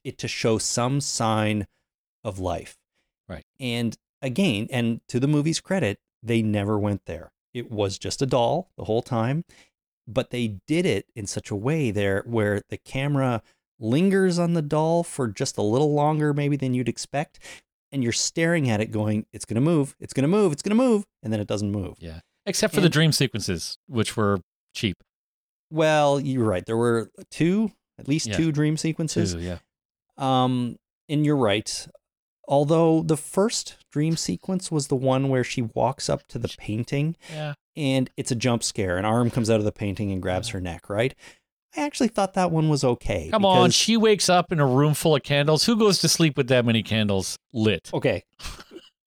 it to show some sign of life. Right. And again, and to the movie's credit, they never went there. It was just a doll the whole time, but they did it in such a way there where the camera lingers on the doll for just a little longer maybe than you'd expect. And you're staring at it going, it's going to move, it's going to move, it's going to move. And then it doesn't move. Yeah. Except for and, the dream sequences, which were cheap. Well, you're right. There were two, at least yeah. two dream sequences. Two, yeah. Um, and you're right. Although the first dream sequence was the one where she walks up to the painting yeah. and it's a jump scare. An arm comes out of the painting and grabs yeah. her neck, right? I actually thought that one was okay. Come because... on. She wakes up in a room full of candles. Who goes to sleep with that many candles lit? Okay.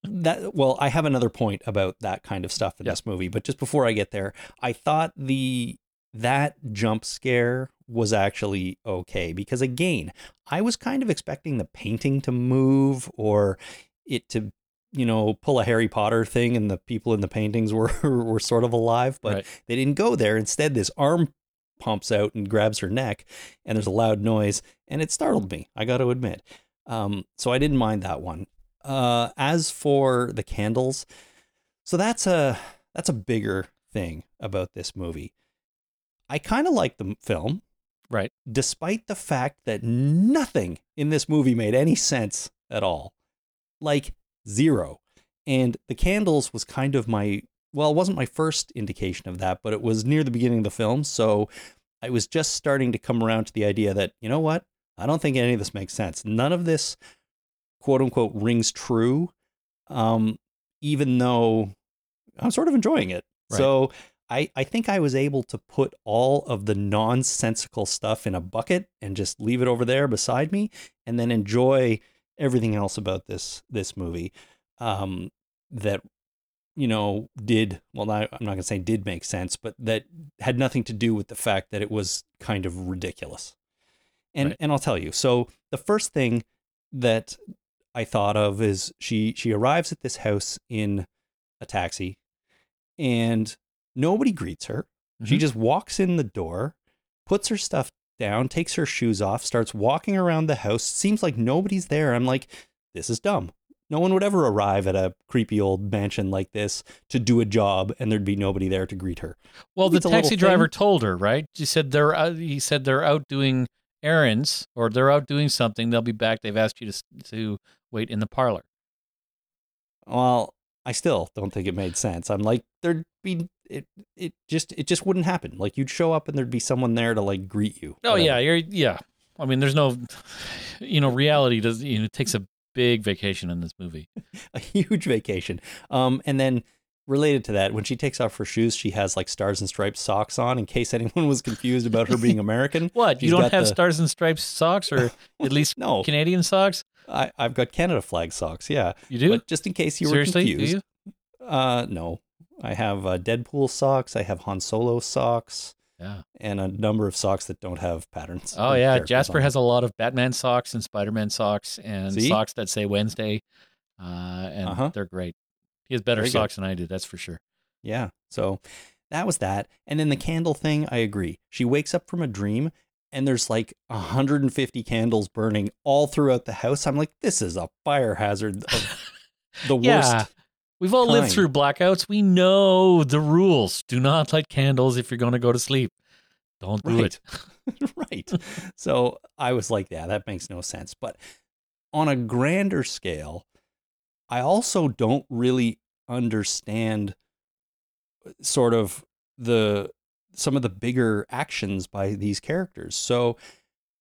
that Well, I have another point about that kind of stuff in yeah. this movie, but just before I get there, I thought the that jump scare was actually okay because, again, I was kind of expecting the painting to move or it to, you know, pull a Harry Potter thing and the people in the paintings were were sort of alive, but right. they didn't go there. Instead, this arm pumps out and grabs her neck and there's a loud noise and it startled me, I got to admit. Um, so I didn't mind that one. Uh, as for the candles, so that's a that's a bigger thing about this movie. I kind of like the film. Right. Despite the fact that nothing in this movie made any sense at all. Like, zero. And the candles was kind of my, well, it wasn't my first indication of that, but it was near the beginning of the film. So I was just starting to come around to the idea that, you know what? I don't think any of this makes sense. None of this, quote unquote, rings true, um, even though I'm sort of enjoying it. Right. So I, I think I was able to put all of the nonsensical stuff in a bucket and just leave it over there beside me and then enjoy everything else about this this movie um, that, you know, did, well, I'm not going to say did make sense, but that had nothing to do with the fact that it was kind of ridiculous. And right. and I'll tell you, so the first thing that I thought of is she she arrives at this house in a taxi and nobody greets her. Mm-hmm. She just walks in the door, puts her stuff down, takes her shoes off, starts walking around the house. Seems like nobody's there. I'm like, this is dumb. No one would ever arrive at a creepy old mansion like this to do a job, and there'd be nobody there to greet her. Well, the taxi driver told her, right? She said they're out, he said they're out doing errands, or they're out doing something. They'll be back. They've asked you to to wait in the parlor. Well, I still don't think it made sense. I'm like, there'd be it. It just it just wouldn't happen. Like, you'd show up and there'd be someone there to like greet you. Oh whatever. yeah, you're yeah. I mean, there's no, you know, reality does. You know, it takes a big vacation in this movie. A huge vacation. Um, and then related to that, when she takes off her shoes, she has like Stars and Stripes socks on, in case anyone was confused about her being American. What? She's you don't have the... Stars and Stripes socks, or at least no. Canadian socks? I, I've got Canada flag socks, yeah. You do? But just in case you Seriously? were confused. Seriously, do you? Uh, no. I have uh, Deadpool socks. I have Han Solo socks. Yeah. And a number of socks that don't have patterns. Oh, yeah. Jasper has a lot of Batman socks and Spider-Man socks and See? socks that say Wednesday. Uh, and uh-huh. they're great. He has better Very socks good. than I do, that's for sure. Yeah, so that was that. And then the candle thing, I agree. She wakes up from a dream, and there's like one hundred fifty candles burning all throughout the house. I'm like, this is a fire hazard of the worst. Yeah, we've all kind. lived through blackouts. We know the rules. Do not light candles if you're going to go to sleep. Don't do right. it. Right. So I was like, yeah, that makes no sense. But on a grander scale, I also don't really understand sort of the some of the bigger actions by these characters. So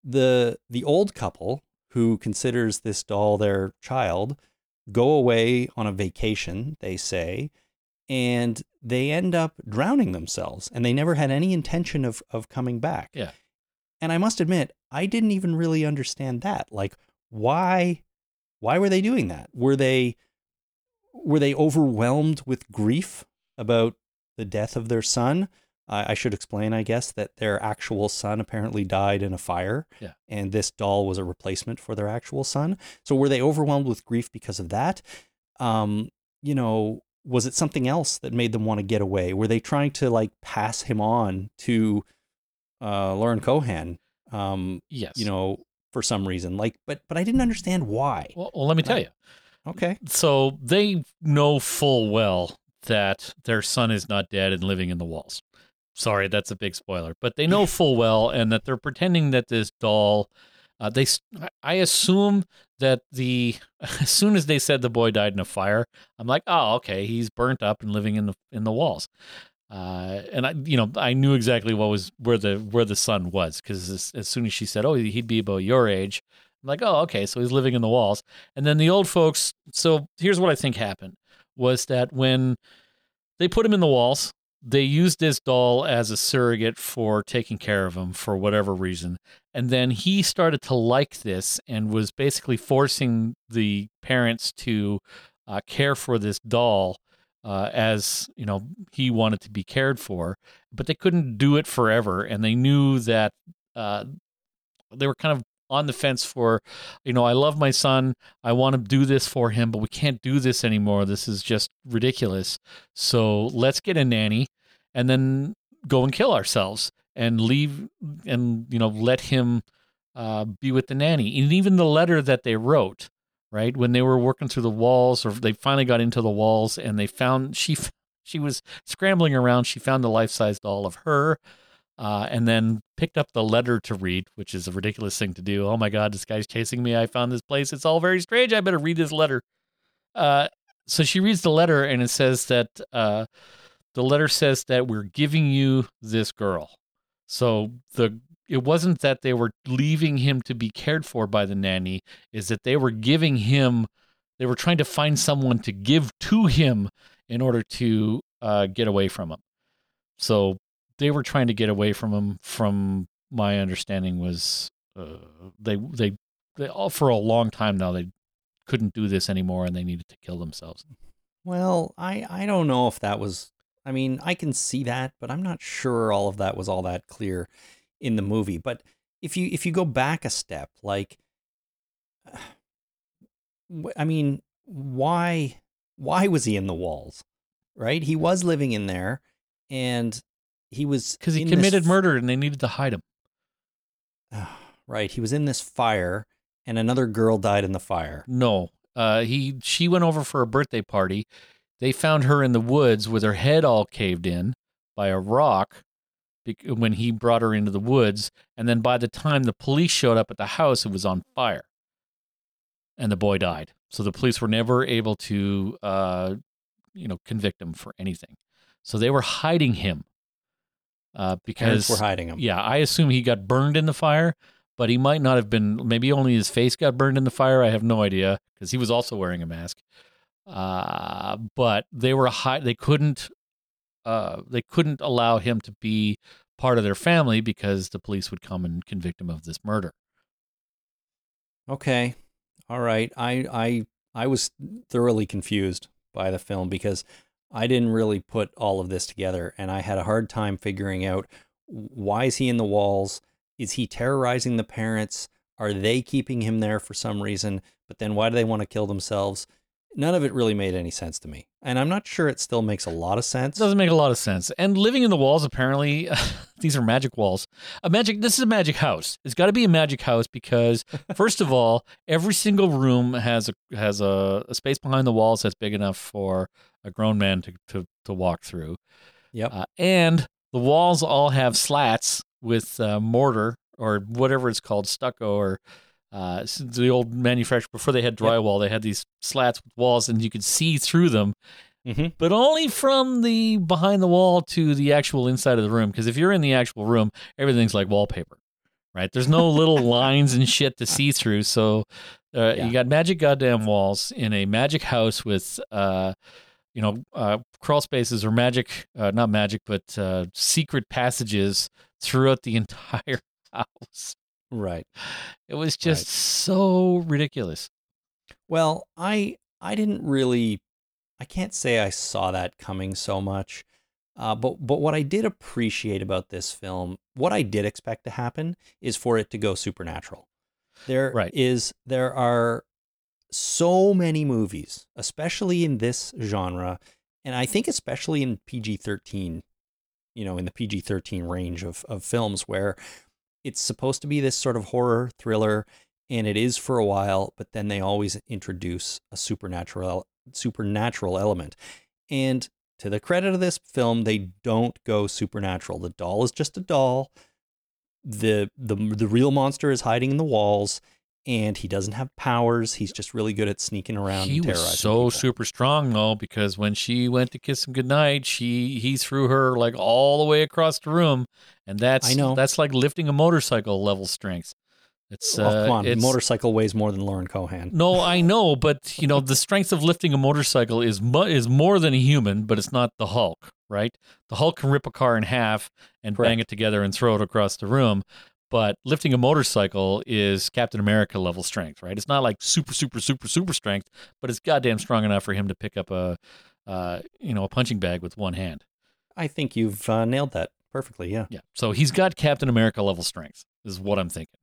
the the old couple who considers this doll their child go away on a vacation, they say, and they end up drowning themselves, and they never had any intention of of coming back. Yeah. And I must admit, I didn't even really understand that. Like, why Why were they doing that? Were they were they overwhelmed with grief about the death of their son? Uh, I should explain, I guess, that their actual son apparently died in a fire, yeah. and this doll was a replacement for their actual son. So were they overwhelmed with grief because of that? Um, you know, was it something else that made them want to get away? Were they trying to like pass him on to uh, Lauren Cohan? Um, yes, you know. For some reason, like, but but I didn't understand why. Well, well let me and tell I, you. Okay. So they know full well that their son is not dead and living in the walls. Sorry, that's a big spoiler, but they know full well, and that they're pretending that this doll. Uh, they, I assume that the as soon as they said the boy died in a fire, I'm like, oh, okay, he's burnt up and living in the in the walls. Uh, and I, you know, I knew exactly what was where the where the son was, because as, as soon as she said, "Oh, he'd be about your age," I'm like, "Oh, okay, so he's living in the walls." And then the old folks. So here's what I think happened was that when they put him in the walls, they used this doll as a surrogate for taking care of him for whatever reason, and then he started to like this and was basically forcing the parents to uh, care for this doll. Uh, as, you know, he wanted to be cared for, but they couldn't do it forever. And they knew that uh, they were kind of on the fence for, you know, I love my son. I want to do this for him, but we can't do this anymore. This is just ridiculous. So let's get a nanny and then go and kill ourselves and leave and, you know, let him uh, be with the nanny. And even the letter that they wrote, right? When they were working through the walls, or they finally got into the walls and they found, she she was scrambling around. She found the life-size doll of her uh, and then picked up the letter to read, which is a ridiculous thing to do. Oh my God, this guy's chasing me. I found this place. It's all very strange. I better read this letter. Uh, so she reads the letter, and it says that, uh, the letter says that we're giving you this girl. So the It wasn't that they were leaving him to be cared for by the nanny, is that they were giving him, they were trying to find someone to give to him in order to uh, get away from him. So they were trying to get away from him. From my understanding was uh, they, they, they all for a long time now, they couldn't do this anymore and they needed to kill themselves. Well, I, I don't know if that was, I mean, I can see that, but I'm not sure all of that was all that clear in the movie. But if you if you go back a step, like, I mean, why why was he in the walls, right? He was living in there, and he was because he committed this... murder, and they needed to hide him. Right, he was in this fire, and another girl died in the fire. No, uh, he she went over for a birthday party. They found her in the woods with her head all caved in by a rock. When he brought her into the woods, and then by the time the police showed up at the house, it was on fire, and the boy died. So the police were never able to, uh, you know, convict him for anything. So they were hiding him uh, because we're hiding him. Yeah, I assume he got burned in the fire, but he might not have been, maybe only his face got burned in the fire. I have no idea, because he was also wearing a mask. Uh, but they were high, they couldn't, uh, they couldn't allow him to be part of their family because the police would come and convict him of this murder. Okay. All right. I, I, I was thoroughly confused by the film because I didn't really put all of this together, and I had a hard time figuring out, why is he in the walls? Is he terrorizing the parents? Are they keeping him there for some reason? But then why do they want to kill themselves? None of it really made any sense to me. And I'm not sure it still makes a lot of sense. It doesn't make a lot of sense. And living in the walls, apparently, these are magic walls. A magic. This is a magic house. It's got to be a magic house because, first of all, every single room has a has a, a space behind the walls that's big enough for a grown man to, to, to walk through. Yep. Uh, and the walls all have slats with uh, mortar or whatever it's called, stucco or uh, the old manufacturer. Before they had drywall, yep. They had these slats with walls and you could see through them, mm-hmm. but only from the behind the wall to the actual inside of the room. Because if you're in the actual room, everything's like wallpaper, right? There's no little lines and shit to see through. So uh, yeah. You got magic goddamn walls in a magic house with... Uh, you know, uh, crawl spaces or magic, uh, not magic, but uh, secret passages throughout the entire house. Right. It was just right. so ridiculous. Well, I I didn't really, I can't say I saw that coming so much, uh, but, but what I did appreciate about this film, what I did expect to happen is for it to go supernatural. There right. is, there are... so many movies, especially in this genre, and I think especially in P G thirteen, you know, in the P G thirteen range of, of films where it's supposed to be this sort of horror thriller, and it is for a while, but then they always introduce a supernatural supernatural element. And to the credit of this film, they don't go supernatural. The doll is just a doll. The the the real monster is hiding in the walls. And he doesn't have powers. He's just really good at sneaking around he and terrorizing was so people. Super strong, though, because when she went to kiss him goodnight, she he threw her like all the way across the room, and that's I know. that's like lifting a motorcycle level strength. It's oh, uh, come on, it's, motorcycle weighs more than Lauren Cohan. No, I know, but you know the strength of lifting a motorcycle is mu- is more than a human, but it's not the Hulk, right? The Hulk can rip a car in half and Correct. bang it together and throw it across the room. But lifting a motorcycle is Captain America level strength, right? It's not like super, super, super, super strength, but it's goddamn strong enough for him to pick up a, uh, you know, a punching bag with one hand. I think you've uh, nailed that perfectly. Yeah. Yeah. So he's got Captain America level strength is what I'm thinking.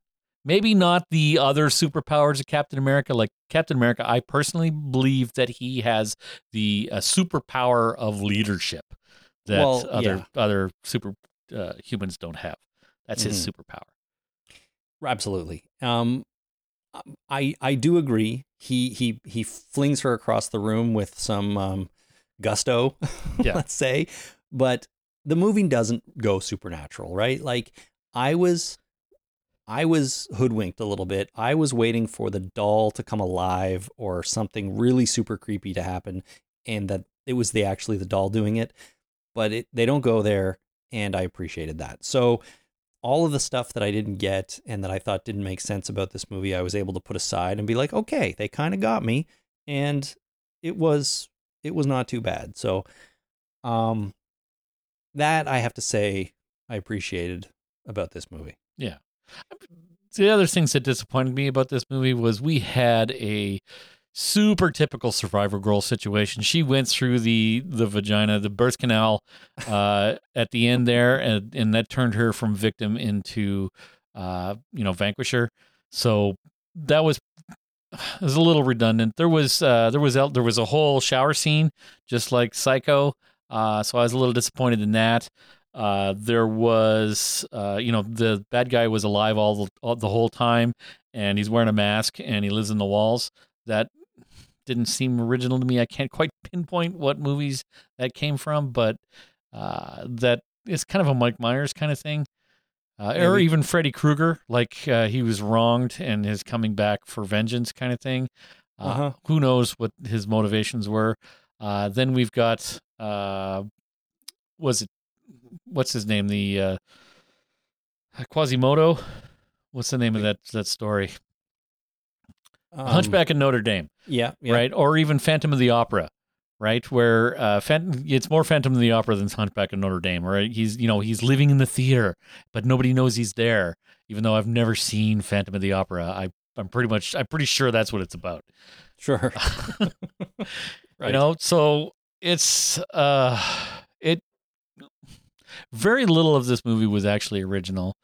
Maybe not the other superpowers of Captain America. Like Captain America, I personally believe that he has the uh, superpower of leadership that well, other, yeah. other super uh, humans don't have. That's his mm-hmm. superpower. Absolutely. Um, I I do agree. He he he flings her across the room with some um, gusto, yeah. let's say. But the movie doesn't go supernatural, right? Like I was, I was hoodwinked a little bit. I was waiting for the doll to come alive or something really super creepy to happen, and that it was the actually the doll doing it. But it, they don't go there, and I appreciated that. So. All of the stuff that I didn't get and that I thought didn't make sense about this movie, I was able to put aside and be like, okay, they kind of got me, and it was it was not too bad. So, um, that I have to say I appreciated about this movie. Yeah, the other things that disappointed me about this movie was we had a super typical survivor girl situation. She went through the, the vagina, the birth canal uh, at the end there, and, and that turned her from victim into, uh, you know, vanquisher. So that was it was a little redundant. There was uh, there was there was a whole shower scene, just like Psycho. Uh, so I was a little disappointed in that. Uh, there was, uh, you know, the bad guy was alive all the all, the whole time, and he's wearing a mask, and he lives in the walls. That didn't seem original to me. I can't quite pinpoint what movies that came from, but uh, that it's kind of a Mike Myers kind of thing. Uh, or even Freddy Krueger, like uh, he was wronged and is coming back for vengeance kind of thing. Uh, uh-huh. Who knows what his motivations were. Uh, then we've got, uh, was it, what's his name? The uh, Quasimodo what's the name of that that story? Um, Hunchback of Notre Dame. Yeah, yeah. Right? Or even Phantom of the Opera, right? Where uh, Phantom, it's more Phantom of the Opera than Hunchback of Notre Dame, right? He's, you know, he's living in the theater, but nobody knows he's there, even though I've never seen Phantom of the Opera. I, I'm pretty much, I'm pretty sure that's what it's about. Sure. Right. You know, so it's, uh, it, very little of this movie was actually original.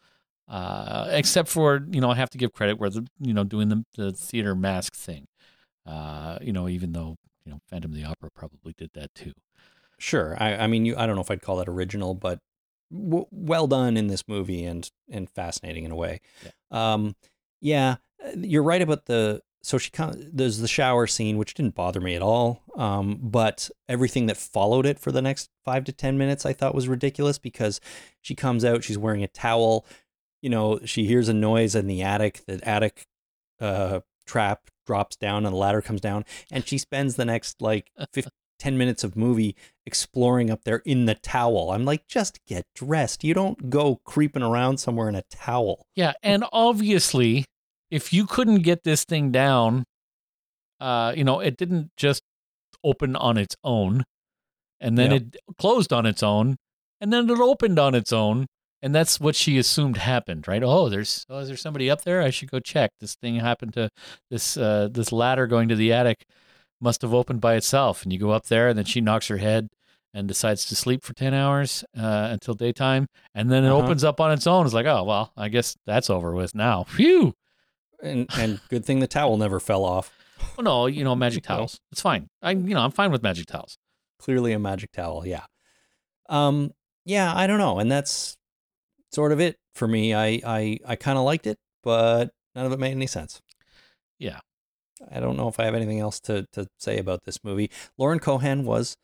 Uh, except for, you know, I have to give credit where the, you know, doing the, the theater mask thing, uh, you know, even though, you know, Phantom of the Opera probably did that too. Sure. I, I mean, you, I don't know if I'd call that original, but w- well done in this movie and, and fascinating in a way. Yeah. Um, yeah, you're right about the, so she comes, there's the shower scene, which didn't bother me at all. Um, but everything that followed it for the next five to ten minutes, I thought was ridiculous because she comes out, she's wearing a towel. You know, she hears a noise in the attic, the attic uh, trap drops down and the ladder comes down and she spends the next like fifteen, ten minutes of movie exploring up there in the towel. I'm like, just get dressed. You don't go creeping around somewhere in a towel. Yeah. And obviously if you couldn't get this thing down, uh, you know, it didn't just open on its own and then yeah. it closed on its own and then it opened on its own. And that's what she assumed happened, right? Oh, there's oh, is there somebody up there? I should go check. This thing happened to this uh, this ladder going to the attic must have opened by itself. And you go up there, and then she knocks her head and decides to sleep for ten hours uh, until daytime. And then it uh-huh. opens up on its own. It's like, oh, well, I guess that's over with now. Phew. And and good thing the towel never fell off. Well, no, you know, magic towels. It's fine. I you know, I'm fine with magic towels. Clearly a magic towel, yeah. Um, yeah, I don't know. And that's sort of it for me. I I, I kind of liked it, but none of it made any sense. Yeah. I don't know if I have anything else to, to say about this movie. Lauren Cohan was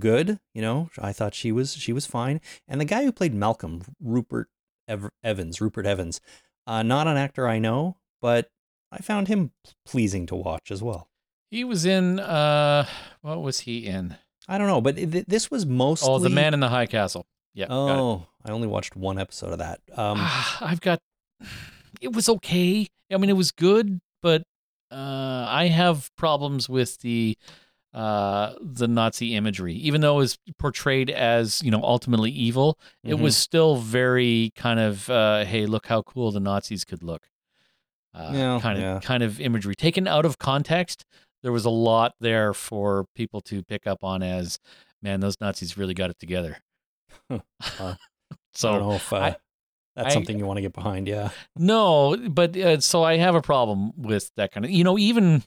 good. You know, I thought she was she was fine. And the guy who played Malcolm, Rupert Ev- Evans, Rupert Evans, uh, not an actor I know, but I found him pleasing to watch as well. He was in, uh, what was he in? I don't know, but th- this was mostly... Oh, The Man in the High Castle. Yeah. Oh, I only watched one episode of that. Um, I've got, it was okay. I mean, it was good, but uh, I have problems with the uh, the Nazi imagery. Even though it was portrayed as, you know, ultimately evil, mm-hmm. it was still very kind of, uh, hey, look how cool the Nazis could look. Uh, yeah, kind of yeah. kind of imagery. Taken out of context, there was a lot there for people to pick up on as, man, those Nazis really got it together. uh, so I don't know if, uh, I, that's I, something you want to get behind. Yeah, no, but uh, so I have a problem with that kind of, you know, even,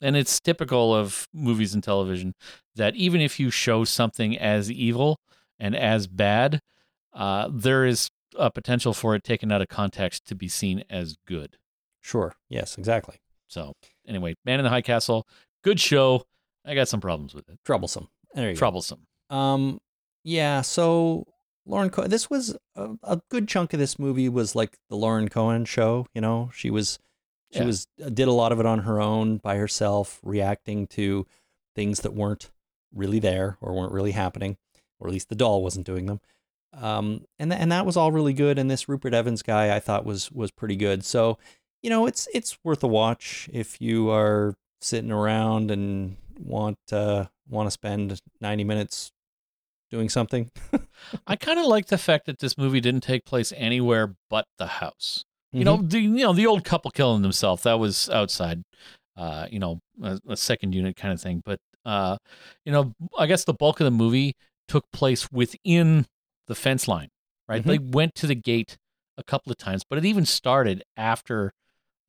and it's typical of movies and television that even if you show something as evil and as bad, uh, there is a potential for it taken out of context to be seen as good. Sure. Yes, exactly. So anyway, Man in the High Castle, good show. I got some problems with it. Troublesome. There you Troublesome. Go. Um, Yeah, so Lauren Cohan, this was a, a good chunk of this movie was like the Lauren Cohan show, you know, she was, she yeah. was, did a lot of it on her own by herself, reacting to things that weren't really there or weren't really happening, or at least the doll wasn't doing them. Um, and, th- and that was all really good. And this Rupert Evans guy I thought was, was pretty good. So, you know, it's, it's worth a watch if you are sitting around and want, uh, want to spend ninety minutes doing something. I kind of like the fact that this movie didn't take place anywhere but the house. You mm-hmm. know, the you know the old couple killing themselves, that was outside, uh, you know, a, a second unit kind of thing. But uh, you know, I guess the bulk of the movie took place within the fence line, right? Mm-hmm. They went to the gate a couple of times, but it even started after,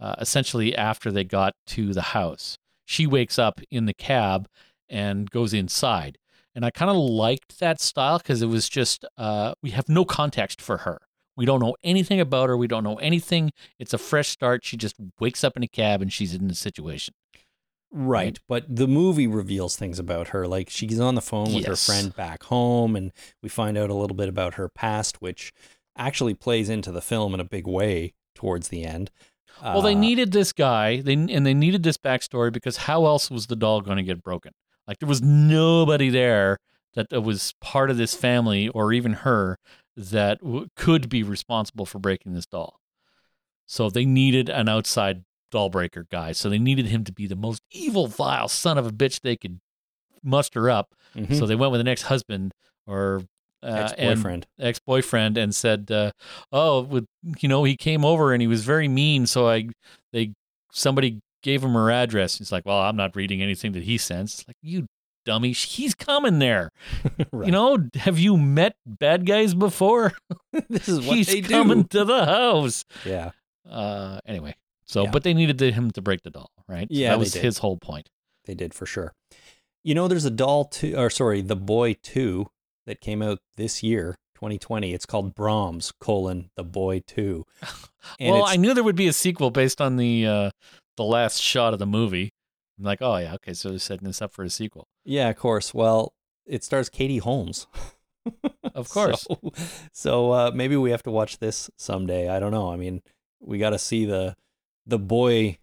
uh, essentially after they got to the house. She wakes up in the cab and goes inside. And I kind of liked that style because it was just, uh, we have no context for her. We don't know anything about her. We don't know anything. It's a fresh start. She just wakes up in a cab and she's in a situation. Right. right. But the movie reveals things about her. Like she's on the phone with yes. her friend back home and we find out a little bit about her past, which actually plays into the film in a big way towards the end. Uh, well, they needed this guy they, and they needed this backstory because how else was the doll going to get broken? Like there was nobody there that was part of this family or even her that w- could be responsible for breaking this doll. So they needed an outside Dahlbreaker guy. So they needed him to be the most evil, vile son of a bitch they could muster up. Mm-hmm. So they went with an ex-husband or uh, ex-boyfriend, and, ex-boyfriend, and said, uh, "Oh, with, you know, he came over and he was very mean. So I, they, somebody gave him her address." He's like, "Well, I'm not reading anything that he sends." It's like, you dummy, he's coming there. Right. You know, have you met bad guys before? This is what he's they coming do. To the house. Yeah. Uh. Anyway, so yeah. But they needed to, him to break the doll, right? Yeah, so that was his whole point. They did for sure. You know, there's a doll two, or sorry, the boy two that came out this year, twenty twenty. It's called Brahms: colon The Boy Two. And well, I knew there would be a sequel based on the uh, the last shot of the movie. I'm like, oh yeah, okay, so they're setting this up for a sequel. Yeah, of course. Well, it stars Katie Holmes. Of course. So, so uh, maybe we have to watch this someday. I don't know. I mean, we got to see the the boy.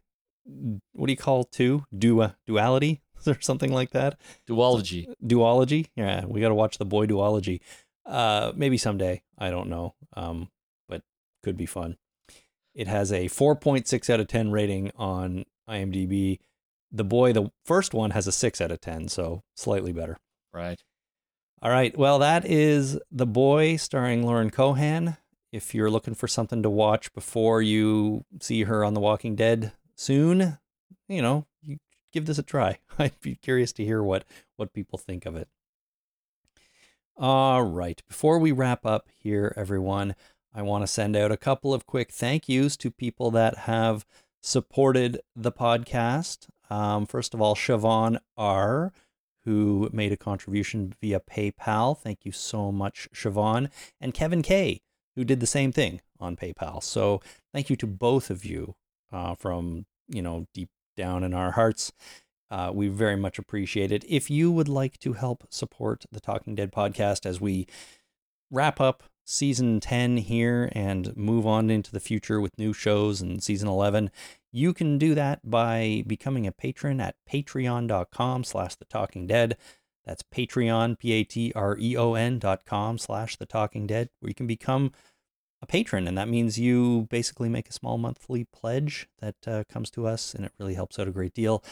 What do you call two? Du- duality. Or something like that. Duology. Duology. Yeah, we got to watch the boy duology. Uh, maybe someday. I don't know. Um, but could be fun. It has a four point six out of ten rating on IMDb. The boy, the first one, has a six out of ten, so slightly better. Right. All right. Well, that is The Boy, starring Lauren Cohan. If you're looking for something to watch before you see her on The Walking Dead soon, you know, you give this a try. I'd be curious to hear what, what people think of it. All right. Before we wrap up here, everyone, I want to send out a couple of quick thank yous to people that have supported the podcast. Um, first of all, Siobhan R., who made a contribution via PayPal. Thank you so much, Siobhan. And Kevin K., who did the same thing on PayPal. So thank you to both of you uh, from, you know, deep down in our hearts. Uh, we very much appreciate it. If you would like to help support the Talking Dead podcast as we wrap up season ten here and move on into the future with new shows and season eleven, you can do that by becoming a patron at patreon.com slash the Talking Dead. That's Patreon, P-A-T-R-E-O-N dot com slash the Talking Dead, where you can become a patron, and that means you basically make a small monthly pledge that uh, comes to us, and it really helps out a great deal.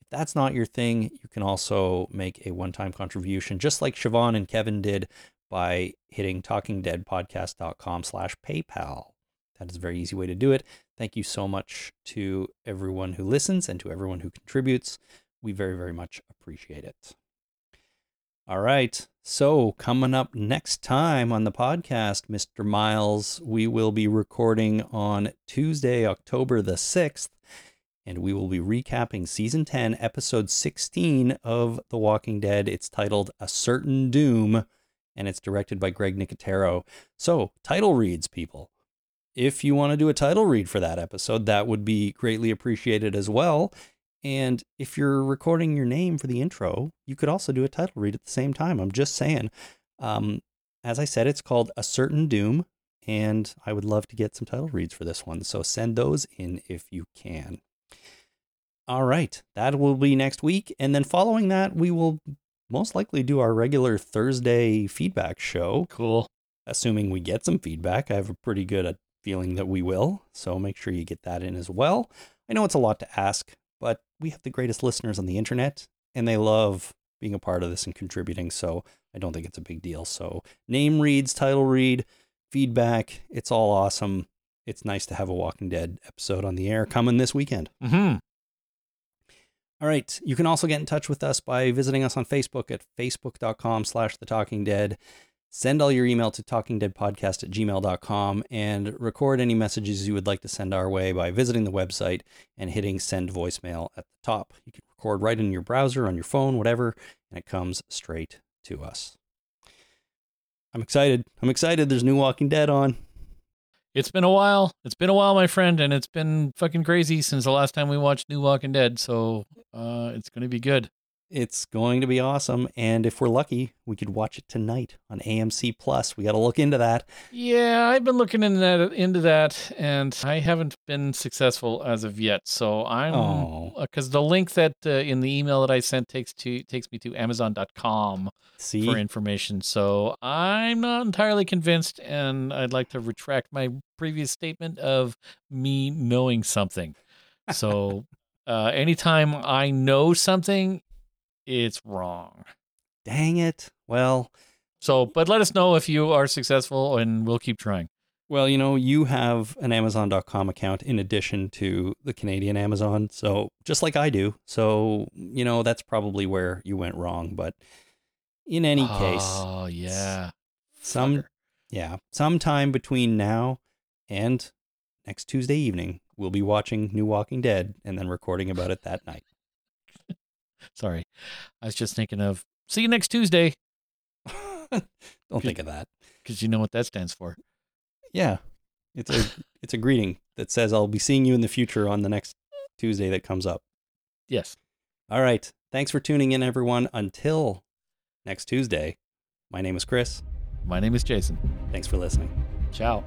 If that's not your thing, you can also make a one-time contribution, just like Siobhan and Kevin did, by hitting talkingdeadpodcast.com slash PayPal. That is a very easy way to do it. Thank you so much to everyone who listens and to everyone who contributes. We very, very much appreciate it. All right. So coming up next time on the podcast, Mister Miles, we will be recording on Tuesday, October the sixth, and we will be recapping season ten, episode sixteen of The Walking Dead. It's titled A Certain Doom, and it's directed by Greg Nicotero. So title reads, people. If you want to do a title read for that episode, that would be greatly appreciated as well. And if you're recording your name for the intro, you could also do a title read at the same time. I'm just saying. Um, as I said, it's called A Certain Doom, and I would love to get some title reads for this one. So send those in if you can. All right. That will be next week. And then following that, we will most likely do our regular Thursday feedback show. Cool. Assuming we get some feedback. I have a pretty good feeling that we will. So make sure you get that in as well. I know it's a lot to ask, but we have the greatest listeners on the internet, and they love being a part of this and contributing, so I don't think it's a big deal. So name reads, title read, feedback, it's all awesome. It's nice to have a Walking Dead episode on the air coming this weekend. Mm-hmm. All right, you can also get in touch with us by visiting us on Facebook at facebook.com slash the Talking Dead. Send all your email to talkingdeadpodcast at gmail dot com and record any messages you would like to send our way by visiting the website and hitting send voicemail at the top. You can record right in your browser, on your phone, whatever, and it comes straight to us. I'm excited. I'm excited. There's new Walking Dead on. It's been a while. It's been a while, my friend, and it's been fucking crazy since the last time we watched New Walking Dead, so uh, it's going to be good. It's going to be awesome. And if we're lucky, we could watch it tonight on A M C Plus. We got to look into that. Yeah, I've been looking into that, into that and I haven't been successful as of yet. So I'm, because oh. the link that uh, in the email that I sent takes to takes me to amazon dot com See? for information. So I'm not entirely convinced, and I'd like to retract my previous statement of me knowing something. So uh, anytime I know something, it's wrong. Dang it. Well, so, but let us know if you are successful and we'll keep trying. Well, you know, you have an amazon dot com account in addition to the Canadian Amazon. So just like I do. So, you know, that's probably where you went wrong. But in any oh, case, oh yeah, some, Fucker. yeah, sometime between now and next Tuesday evening, we'll be watching New Walking Dead and then recording about it that night. Sorry. I was just thinking of, see you next Tuesday. Don't think of that. Because you know what that stands for. Yeah. It's a it's a greeting that says, I'll be seeing you in the future on the next Tuesday that comes up. Yes. All right. Thanks for tuning in, everyone. Until next Tuesday, my name is Chris. My name is Jason. Thanks for listening. Ciao.